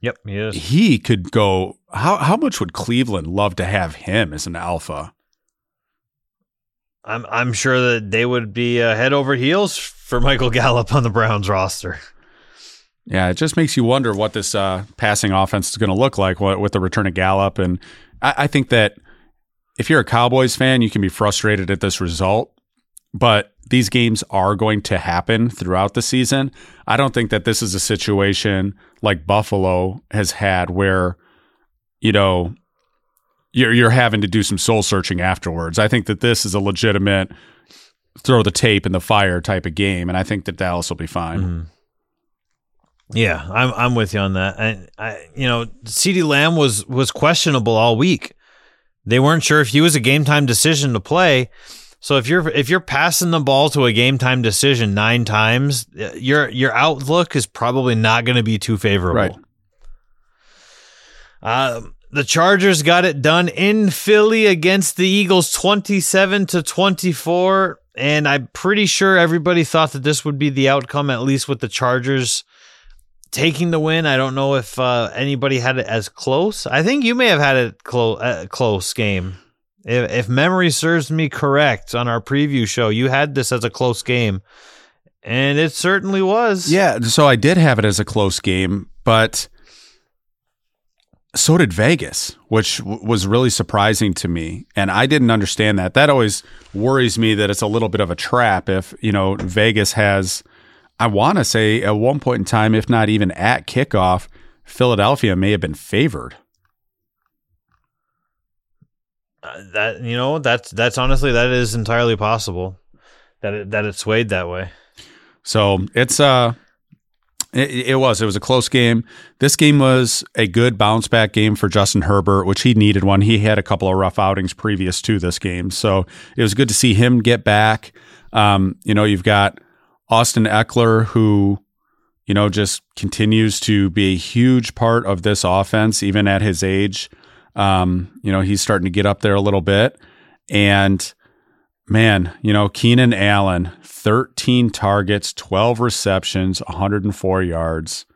Yep, he is. He could go. How much would Cleveland love to have him as an alpha? I'm sure that they would be head over heels for Michael Gallup on the Browns roster. Yeah, it just makes you wonder what this passing offense is going to look like with the return of Gallup. And I think that if you're a Cowboys fan, you can be frustrated at this result, but these games are going to happen throughout the season. I don't think that this is a situation like Buffalo has had where, you know, you're having to do some soul searching afterwards. I think that this is a legitimate throw the tape in the fire type of game, and I think that Dallas will be fine. Mm-hmm. Yeah, I'm with you on that. I you know, CeeDee Lamb was questionable all week. They weren't sure if he was a game time decision to play. So if you're passing the ball to a game time decision 9 times, your outlook is probably not going to be too favorable. Right. The Chargers got it done in Philly against the Eagles, 27-24, and I'm pretty sure everybody thought that this would be the outcome, at least with the Chargers taking the win. I don't know if anybody had it as close. I think you may have had it close game. If memory serves me correct, on our preview show, you had this as a close game, and it certainly was. Yeah, so I did have it as a close game, but so did Vegas, which was really surprising to me, and I didn't understand that. That always worries me that it's a little bit of a trap if, you know, Vegas has, I want to say at one point in time, if not even at kickoff, Philadelphia may have been favored. That, you know, that's honestly, that is entirely possible that it swayed that way. So it's it was a close game. This game was a good bounce back game for Justin Herbert, which he needed one. He had a couple of rough outings previous to this game, so it was good to see him get back. You know, you've got Austin Eckler, who, you know, just continues to be a huge part of this offense, even at his age. You know, he's starting to get up there a little bit. And, man, you know, Keenan Allen, 13 targets, 12 receptions, 104 yards.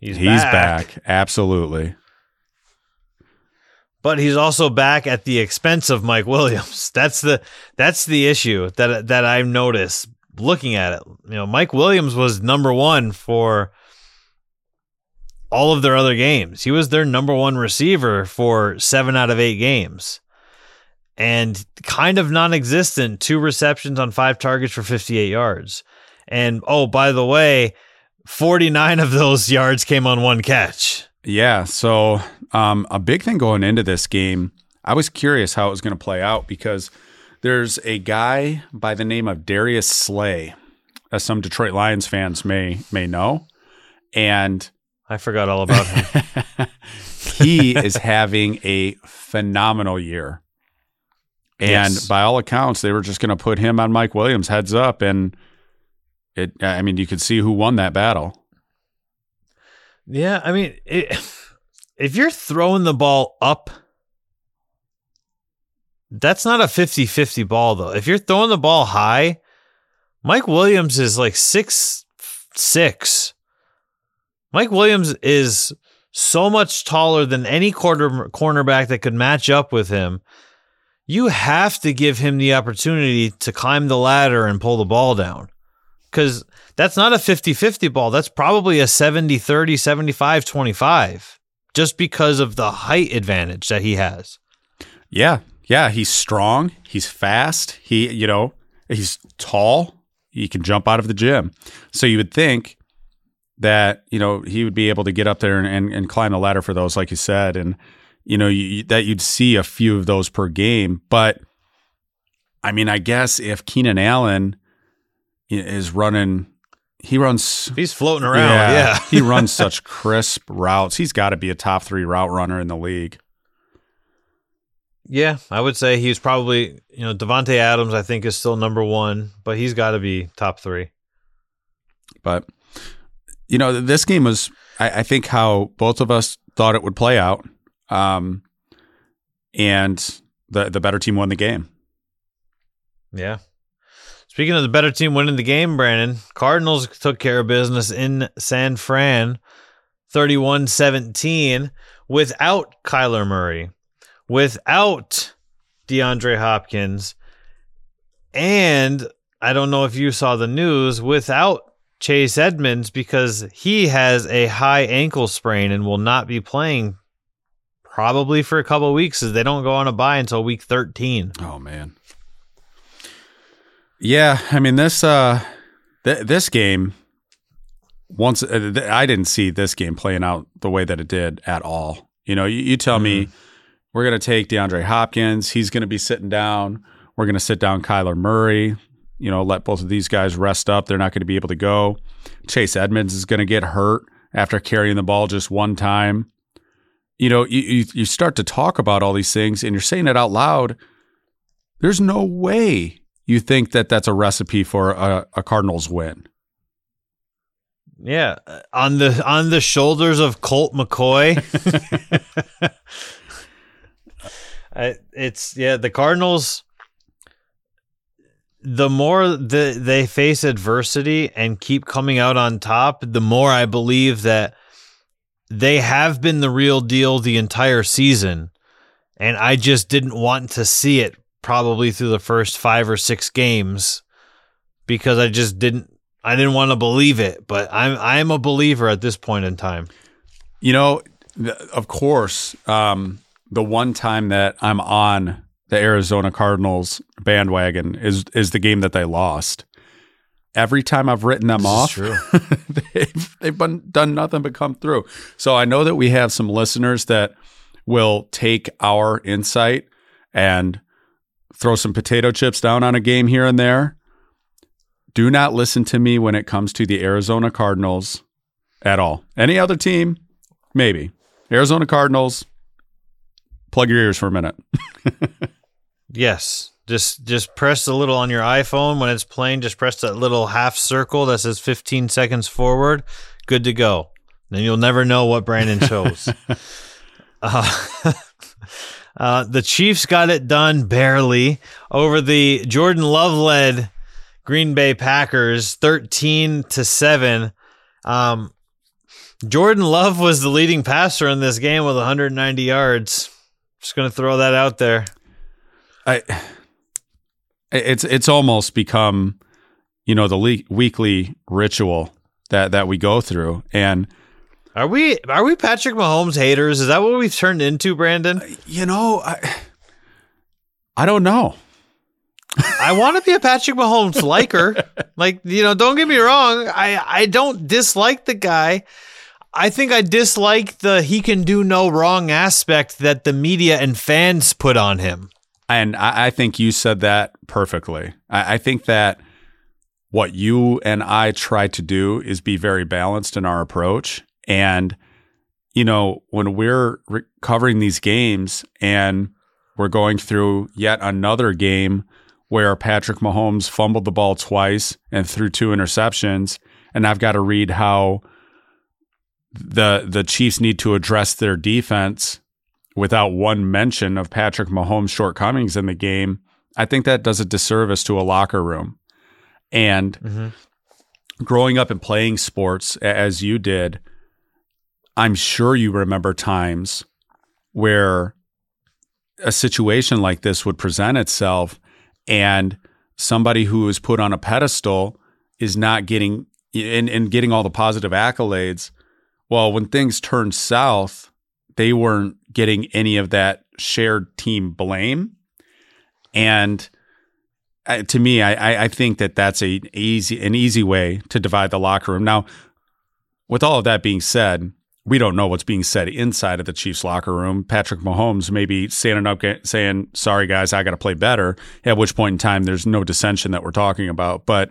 He's back. Absolutely. But he's also back at the expense of Mike Williams. That's the issue that I've noticed looking at it. You know, Mike Williams was number one for all of their other games. He was their number one receiver for 7 out of 8 games, and kind of non-existent. 2 receptions on 5 targets for 58 yards. And, oh, by the way, 49 of those yards came on 1 catch. Yeah, so a big thing going into this game, I was curious how it was going to play out, because there's a guy by the name of Darius Slay, as some Detroit Lions fans may know, and I forgot all about him. He is having a phenomenal year, and yes, by all accounts, they were just going to put him on Mike Williams heads up, and it, I mean, you could see who won that battle. Yeah, I mean, if you're throwing the ball up, that's not a 50-50 ball, though. If you're throwing the ball high, Mike Williams is like 6'6". Mike Williams is so much taller than any cornerback that could match up with him. You have to give him the opportunity to climb the ladder and pull the ball down, because that's not a 50-50 ball. That's probably a 70-30, 75-25, just because of the height advantage that he has. Yeah, he's strong, he's fast, he's tall, he can jump out of the gym. So you would think that, you know, he would be able to get up there and climb the ladder for those, like you said, and, you know, that you'd see a few of those per game. But, I mean, I guess if Keenan Allen is running – he runs. He's floating around. Yeah. He runs such crisp routes. He's got to be a top three route runner in the league. Yeah, I would say he's probably, you know, Devontae Adams, I think, is still number one, but he's got to be top three. But, you know, this game was, I think, how both of us thought it would play out. And the better team won the game. Yeah. Speaking of the better team winning the game, Brandon, Cardinals took care of business in San Fran, 31-17, without Kyler Murray, without DeAndre Hopkins, and I don't know if you saw the news, without Chase Edmonds because he has a high ankle sprain and will not be playing probably for a couple of weeks as they don't go on a bye until week 13. Oh, man. Yeah, I mean, this game, once I didn't see this game playing out the way that it did at all. You know, you tell me we're going to take DeAndre Hopkins. He's going to be sitting down. We're going to sit down Kyler Murray. You know, let both of these guys rest up. They're not going to be able to go. Chase Edmonds is going to get hurt after carrying the ball just one time. You know, you start to talk about all these things, and you're saying it out loud. There's no way you think that that's a recipe for a Cardinals win. Yeah, on the shoulders of Colt McCoy. The Cardinals. The more they face adversity and keep coming out on top, the more I believe that they have been the real deal the entire season. And I just didn't want to see it probably through the first 5 or 6 games because I just didn't want to believe it. But I'm a believer at this point in time. You know, of course, the one time that I'm on the Arizona Cardinals bandwagon is the game that they lost. Every time I've written them off, they've done nothing but come through. So I know that we have some listeners that will take our insight and throw some potato chips down on a game here and there. Do not listen to me when it comes to the Arizona Cardinals at all. Any other team, maybe. Arizona Cardinals, plug your ears for a minute. Yes. Just press the little on your iPhone when it's playing. Just press that little half circle that says 15 seconds forward. Good to go. Then you'll never know what Brandon chose. The Chiefs got it done barely over the Jordan Love-led Green Bay Packers, 13-7. Jordan Love was the leading passer in this game with 190 yards. Just going to throw that out there. It's almost become, you know, the weekly ritual that we go through. And are we Patrick Mahomes haters? Is that what we've turned into, Brandon? You know, I don't know. I want to be a Patrick Mahomes liker. Like, you know, don't get me wrong. I don't dislike the guy. I think I dislike the he can do no wrong aspect that the media and fans put on him. And I think you said that perfectly. I think that what you and I try to do is be very balanced in our approach. And, you know, when we're covering these games and we're going through yet another game where Patrick Mahomes fumbled the ball twice and threw 2 interceptions, and I've got to read how the Chiefs need to address their defense without one mention of Patrick Mahomes' shortcomings in the game, I think that does a disservice to a locker room. And growing up and playing sports as you did, I'm sure you remember times where a situation like this would present itself and somebody who is put on a pedestal is not getting and getting all the positive accolades. Well, when things turned south, they weren't getting any of that shared team blame. And to me, I think that that's an easy way to divide the locker room. Now, with all of that being said, we don't know what's being said inside of the Chiefs locker room. Patrick Mahomes may be standing up saying, sorry, guys, I got to play better, at which point in time there's no dissension that we're talking about. But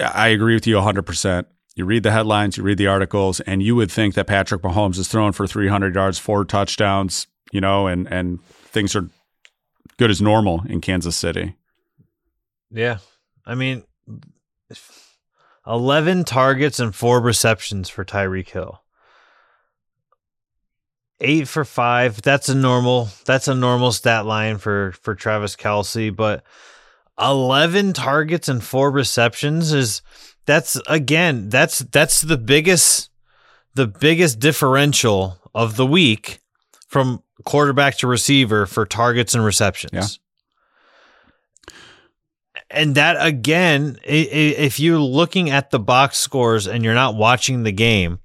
I agree with you 100%. You read the headlines, you read the articles, and you would think that Patrick Mahomes is throwing for 300 yards, 4 touchdowns, you know, and things are good as normal in Kansas City. Yeah. I mean, 11 targets and 4 receptions for Tyreek Hill. 8 for 5. That's a normal stat line for Travis Kelce, but 11 targets and 4 receptions is the biggest differential of the week from quarterback to receiver for targets and receptions. Yeah. And that, again, if you're looking at the box scores and you're not watching the game,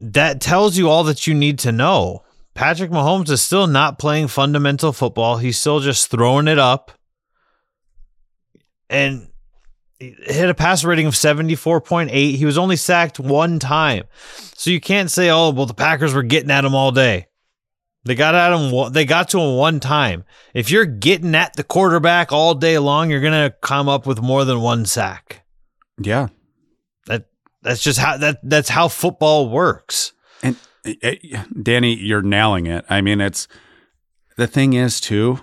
that tells you all that you need to know. Patrick Mahomes is still not playing fundamental football. He's still just throwing it up and hit a passer rating of 74.8. He was only sacked 1 time. So you can't say, oh, well, the Packers were getting at him all day. They got to him 1 time. If you're getting at the quarterback all day long, you're going to come up with more than 1 sack. Yeah. That's just how that's how football works. And Danny, you're nailing it. I mean, the thing is too,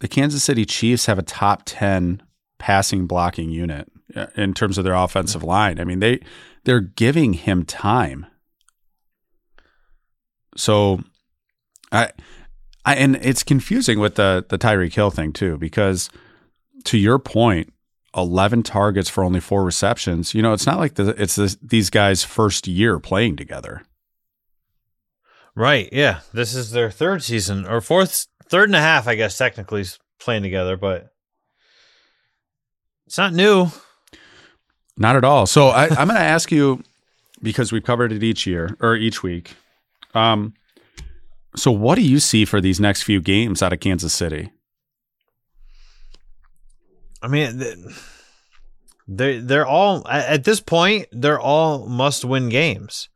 the Kansas City Chiefs have a top 10 passing blocking unit in terms of their offensive line. I mean, they're giving him time. So I and it's confusing with the Tyreek Hill thing too, because to your point, 11 targets for only 4 receptions. You know, it's not like these guys' first year playing together. Right. Yeah. This is their 3rd season or 4th, 3.5, I guess, technically playing together, but it's not new. Not at all. So I'm going to ask you, because we've covered it each year or each week. So what do you see for these next few games out of Kansas City? I mean, they're all at this point. They're all must-win games.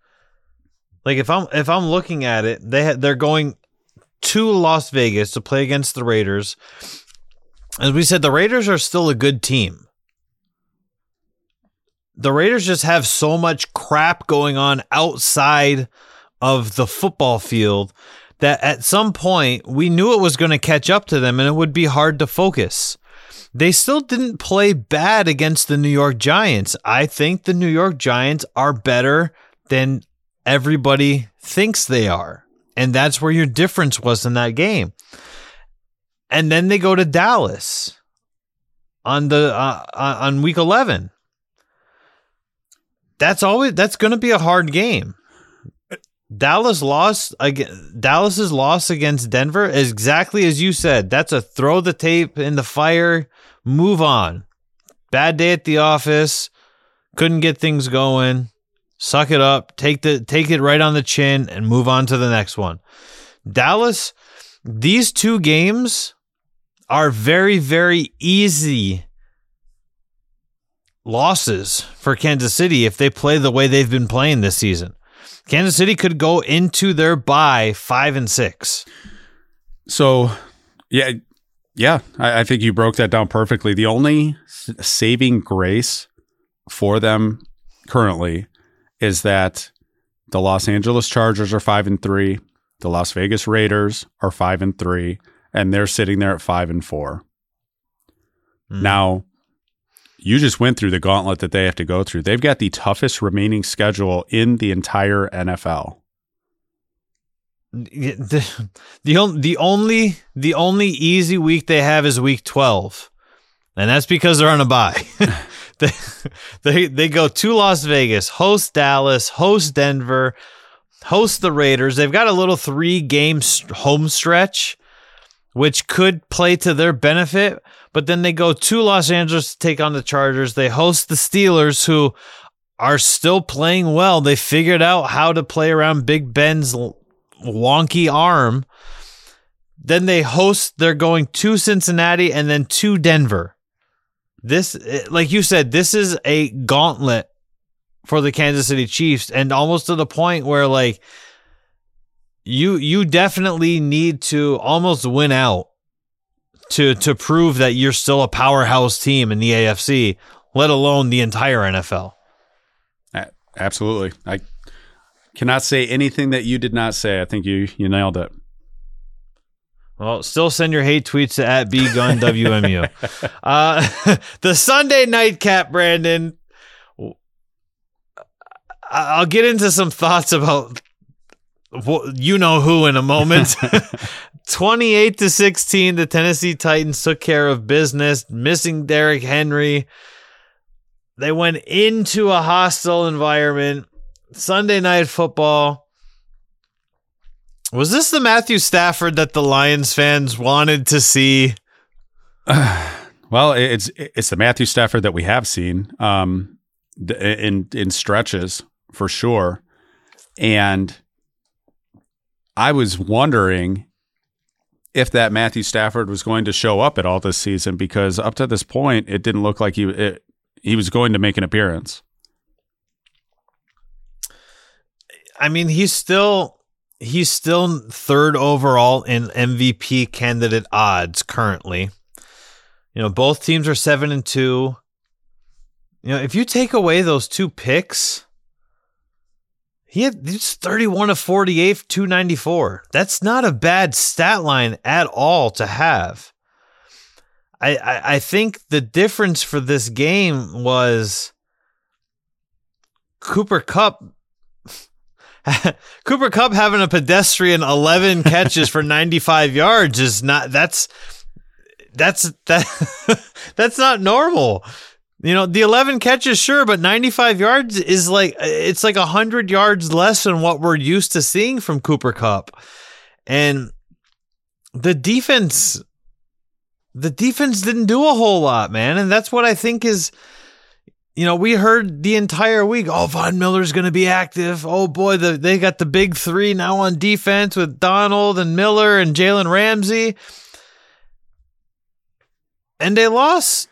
Like if I'm looking at it, they're going to Las Vegas to play against the Raiders. As we said, the Raiders are still a good team. The Raiders just have so much crap going on outside of the football field that at some point we knew it was going to catch up to them, and it would be hard to focus. They still didn't play bad against the New York Giants. I think the New York Giants are better than everybody thinks they are. And that's where your difference was in that game. And then they go to Dallas on the on week 11. That's going to be a hard game. Dallas's loss against Denver, exactly as you said. That's a throw the tape in the fire, move on. Bad day at the office, couldn't get things going. Suck it up, take it right on the chin, and move on to the next one. Dallas, these 2 games are very, very easy losses for Kansas City if they play the way they've been playing this season. Kansas City could go into their bye 5 and 6. So, yeah, I think you broke that down perfectly. The only saving grace for them currently is that the Los Angeles Chargers are 5 and 3, the Las Vegas Raiders are 5 and 3, and they're sitting there at 5 and 4. Mm. Now, you just went through the gauntlet that they have to go through. They've got the toughest remaining schedule in the entire NFL. The only easy week they have is week 12, and that's because they're on a bye. They go to Las Vegas, host Dallas, host Denver, host the Raiders. They've got a little 3-game home stretch, which could play to their benefit, but then they go to Los Angeles to take on the Chargers. They host the Steelers, who are still playing well. They figured out how to play around Big Ben's wonky arm. Then they're going to Cincinnati and then to Denver. This, like you said, this is a gauntlet for the Kansas City Chiefs, and almost to the point where, like, you definitely need to almost win out to prove that you're still a powerhouse team in the AFC, let alone the entire NFL. Absolutely. I cannot say anything that you did not say. I think you nailed it. Well, still send your hate tweets to @BGunWMU. The Sunday nightcap, Brandon. I'll get into some thoughts about you know who in a moment. 28-16, the Tennessee Titans took care of business, missing Derrick Henry. They went into a hostile environment. Sunday Night Football. Was this the Matthew Stafford that the Lions fans wanted to see? Well, it's the Matthew Stafford that we have seen in stretches for sure. And I was wondering if that Matthew Stafford was going to show up at all this season, because up to this point, it didn't look like he was going to make an appearance. I mean, he's still third overall in MVP candidate odds currently. You know, both teams are 7-2. You know, if you take away those two picks, he's 31 of 48, 294. That's not a bad stat line at all to have. I think the difference for this game was Cooper Kupp having a pedestrian 11 catches for 95 yards is not that's not normal. You know, the 11 catches, sure, but 95 yards is like, it's like 100 yards less than what we're used to seeing from Cooper Kupp. And the defense didn't do a whole lot, man. And that's what I think is, you know, we heard the entire week, oh, Von Miller's going to be active. Oh, boy, they got the big three now on defense with Donald and Miller and Jalen Ramsey. And they lost.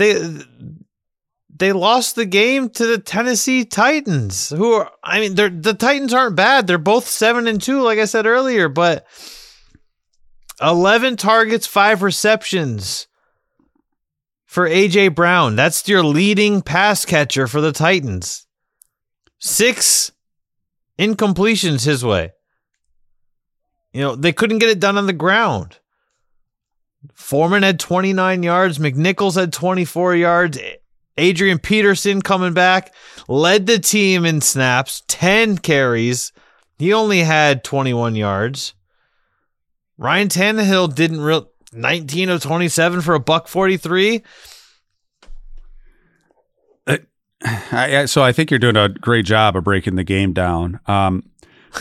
They lost the game to the Tennessee Titans, who are, I mean, the Titans aren't bad. They're both 7-2, like I said earlier, but 11 targets, 5 receptions for A.J. Brown. That's your leading pass catcher for the Titans. 6 incompletions his way. You know, they couldn't get it done on the ground. Foreman had 29 yards. McNichols had 24 yards. Adrian Peterson coming back led the team in snaps, 10 carries. He only had 21 yards. Ryan Tannehill 19 of 27 for a $143. So I think you're doing a great job of breaking the game down.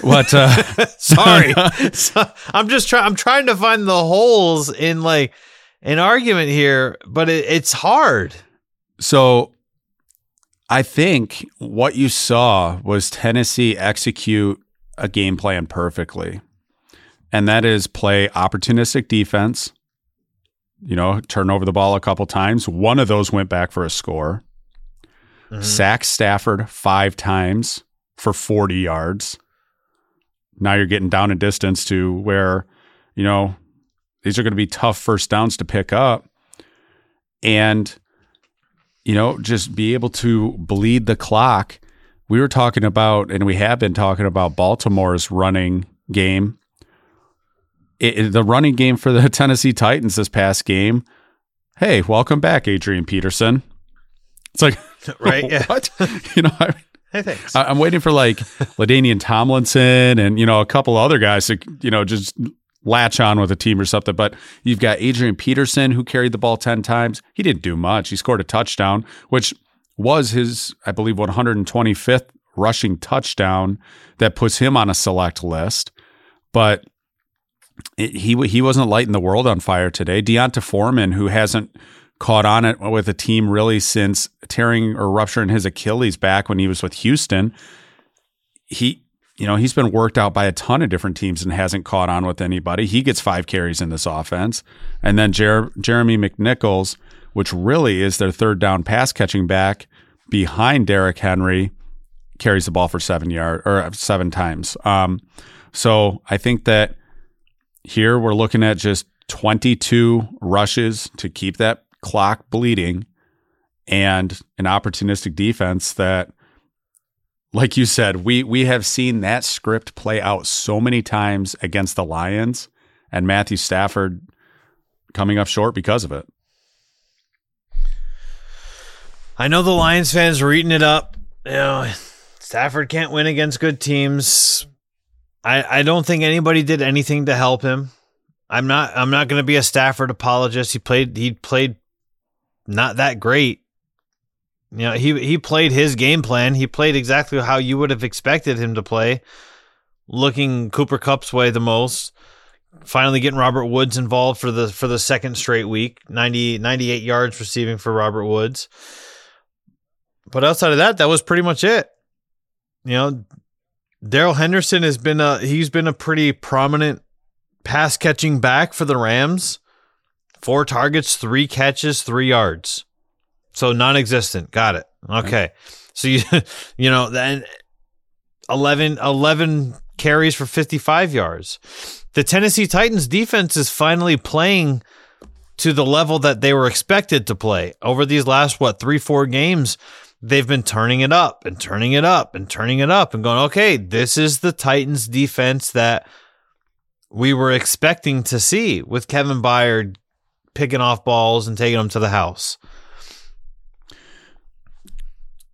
What? Sorry, I'm trying to find the holes in like an argument here, but it's hard. So, I think what you saw was Tennessee execute a game plan perfectly, and that is play opportunistic defense. You know, turn over the ball a couple times. One of those went back for a score. Mm-hmm. Sack Stafford 5 times for 40 yards. Now you're getting down in distance to where, you know, these are going to be tough first downs to pick up. And, you know, just be able to bleed the clock. We were talking about, and we have been talking about, Baltimore's running game. The running game for the Tennessee Titans this past game. Hey, welcome back, Adrian Peterson. It's like, right? Yeah. What? You know, I mean, hey, thanks. I'm waiting for like LaDainian Tomlinson and, you know, a couple other guys to, you know, just latch on with a team or something. But you've got Adrian Peterson, who carried the ball 10 times. He didn't do much. He scored a touchdown, which was his, I believe, 125th rushing touchdown that puts him on a select list. But he wasn't lighting the world on fire today. Deonta Foreman, who hasn't caught on it with a team really since tearing or rupturing his Achilles back when he was with Houston. He's been worked out by a ton of different teams and hasn't caught on with anybody. He gets 5 carries in this offense. And then Jeremy McNichols, which really is their third down pass catching back behind Derrick Henry, carries the ball for 7 times. So I think that here we're looking at just 22 rushes to keep that clock bleeding, and an opportunistic defense that, like you said, we have seen that script play out so many times against the Lions, and Matthew Stafford coming up short because of it. I know the Lions fans are eating it up. You know, Stafford can't win against good teams. I don't think anybody did anything to help him. I'm not going to be a Stafford apologist. He played not that great. You know, he played his game plan. He played exactly how you would have expected him to play, looking Cooper Kupp's way the most, finally getting Robert Woods involved for the second straight week, 98 yards receiving for Robert Woods. But outside of that, that was pretty much it. You know, Darrell Henderson has been he's been a pretty prominent pass catching back for the Rams. 4 targets, 3 catches, 3 yards. So non-existent. Got it. Okay. So, you know, then 11 carries for 55 yards. The Tennessee Titans defense is finally playing to the level that they were expected to play. Over these last, 3-4 games, they've been turning it up and turning it up and turning it up and going, okay, this is the Titans defense that we were expecting to see, with Kevin Byard picking off balls and taking them to the house.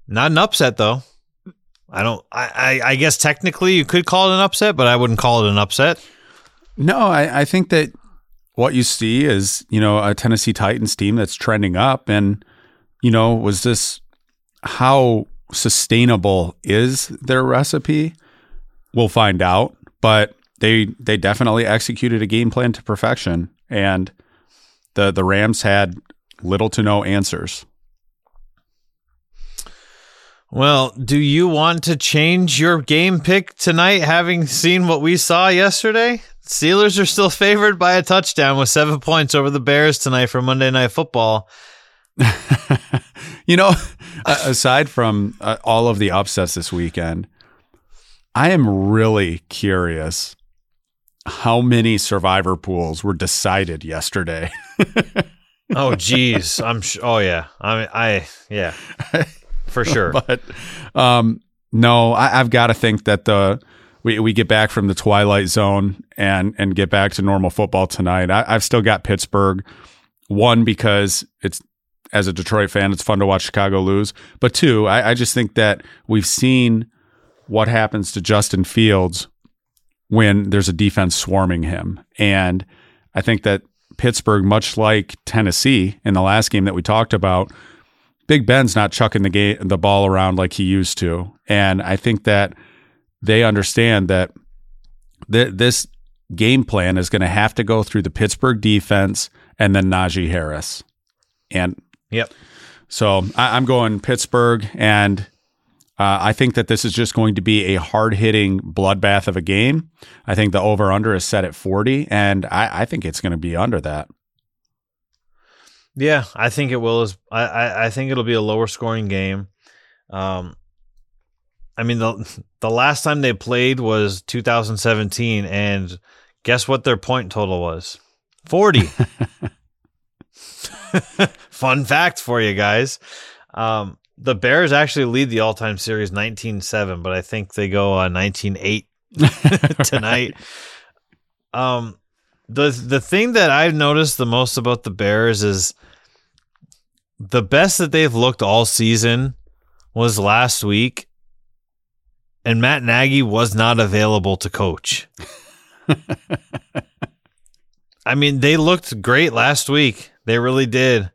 Not an upset, though. I guess technically you could call it an upset, but I wouldn't call it an upset. No, I think that what you see is, you know, a Tennessee Titans team that's trending up. And, you know, was this how sustainable is their recipe? We'll find out. But they definitely executed a game plan to perfection. And the Rams had little to no answers. Well, do you want to change your game pick tonight, having seen what we saw yesterday? Steelers are still favored by a touchdown with 7 points over the Bears tonight for Monday Night Football. You know, aside from all of the upsets this weekend, I am really curious how many survivor pools were decided yesterday. Oh, geez. Yeah. Yeah. For sure. But no, I've got to think that we get back from the twilight zone and get back to normal football tonight. I've still got Pittsburgh, 1, because it's, as a Detroit fan, it's fun to watch Chicago lose. But 2, I just think that we've seen what happens to Justin Fields when there's a defense swarming him. And I think that Pittsburgh, much like Tennessee in the last game that we talked about, Big Ben's not chucking the ball around like he used to. And I think that they understand that this game plan is going to have to go through the Pittsburgh defense and then Najee Harris. And yep. So I'm going Pittsburgh, and I think that this is just going to be a hard-hitting bloodbath of a game. I think the over-under is set at 40, and I think it's going to be under that. Yeah, I think it will. I think it'll be a lower scoring game. I mean, the last time they played was 2017, and guess what their point total was? 40. Fun fact for you guys. The Bears actually lead the all-time series 19-7, but I think they go 19-8 tonight. Right. The thing that I've noticed the most about the Bears is the best that they've looked all season was last week, and Matt Nagy was not available to coach. I mean, they looked great last week. They really did.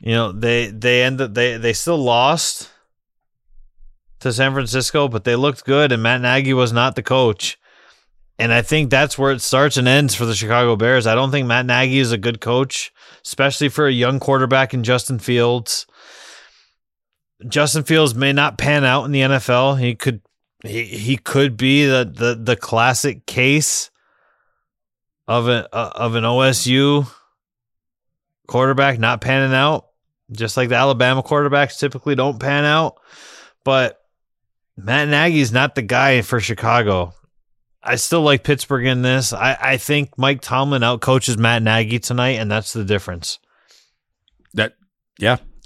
You know, they still lost to San Francisco, but they looked good, and Matt Nagy was not the coach. And I think that's where it starts and ends for the Chicago Bears. I don't think Matt Nagy is a good coach, especially for a young quarterback in Justin Fields. Justin Fields may not pan out in the NFL. He could be the classic case of an OSU quarterback not panning out, just like the Alabama quarterbacks typically don't pan out. But Matt Nagy's not the guy for Chicago. I still like Pittsburgh in this. I think Mike Tomlin outcoaches Matt Nagy tonight, and that's the difference.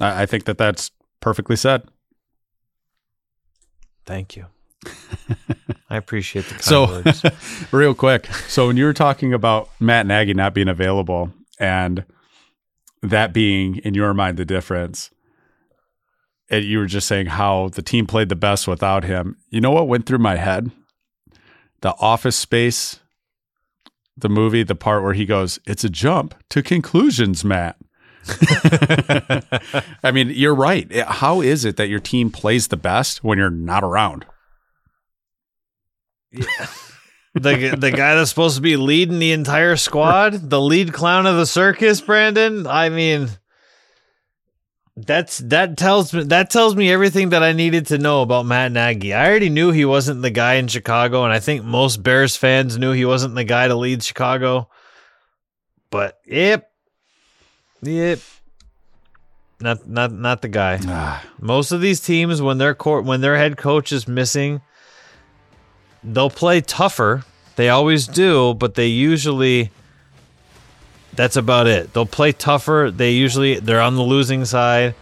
I think that's perfectly said. Thank you. I appreciate the kind words. Real quick. So when you were talking about Matt Nagy not being available and that being, in your mind, the difference, and you were just saying how the team played the best without him, you know what went through my head? The Office Space, the movie, the part where he goes, "It's a jump to conclusions, Matt." I mean, you're right. How is it that your team plays the best when you're not around? Yeah. The guy that's supposed to be leading the entire squad, the lead clown of the circus, Brandon. I mean, that tells me everything that I needed to know about Matt Nagy. I already knew he wasn't the guy in Chicago, and I think most Bears fans knew he wasn't the guy to lead Chicago. But yep. Not the guy. Most of these teams, when their head coach is missing, they'll play tougher. They always do, but they usually, that's about it. They'll play tougher. They're on the losing side.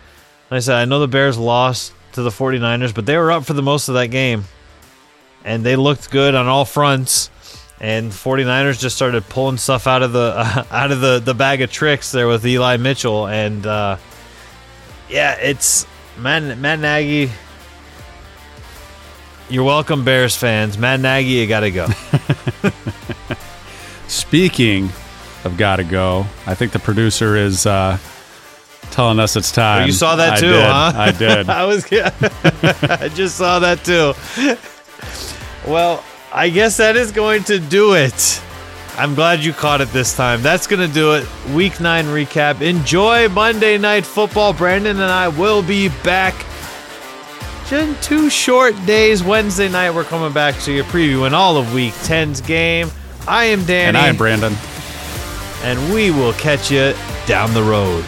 Like I said, I know the Bears lost to the 49ers, but they were up for the most of that game. And they looked good on all fronts. And the 49ers just started pulling stuff out of the bag of tricks there with Eli Mitchell. And it's Matt Nagy. You're welcome, Bears fans. Matt Nagy, you got to go. Speaking of got to go, I think the producer is telling us it's time. Oh, you saw that too, huh? I did. I just saw that too. Well, I guess that is going to do it. I'm glad you caught it this time. That's going to do it. Week 9 recap. Enjoy Monday Night Football. Brandon and I will be back in 2 short days. Wednesday night, we're coming back to you, previewing all of Week 10's game. I am Danny. And I am Brandon. And we will catch you down the road.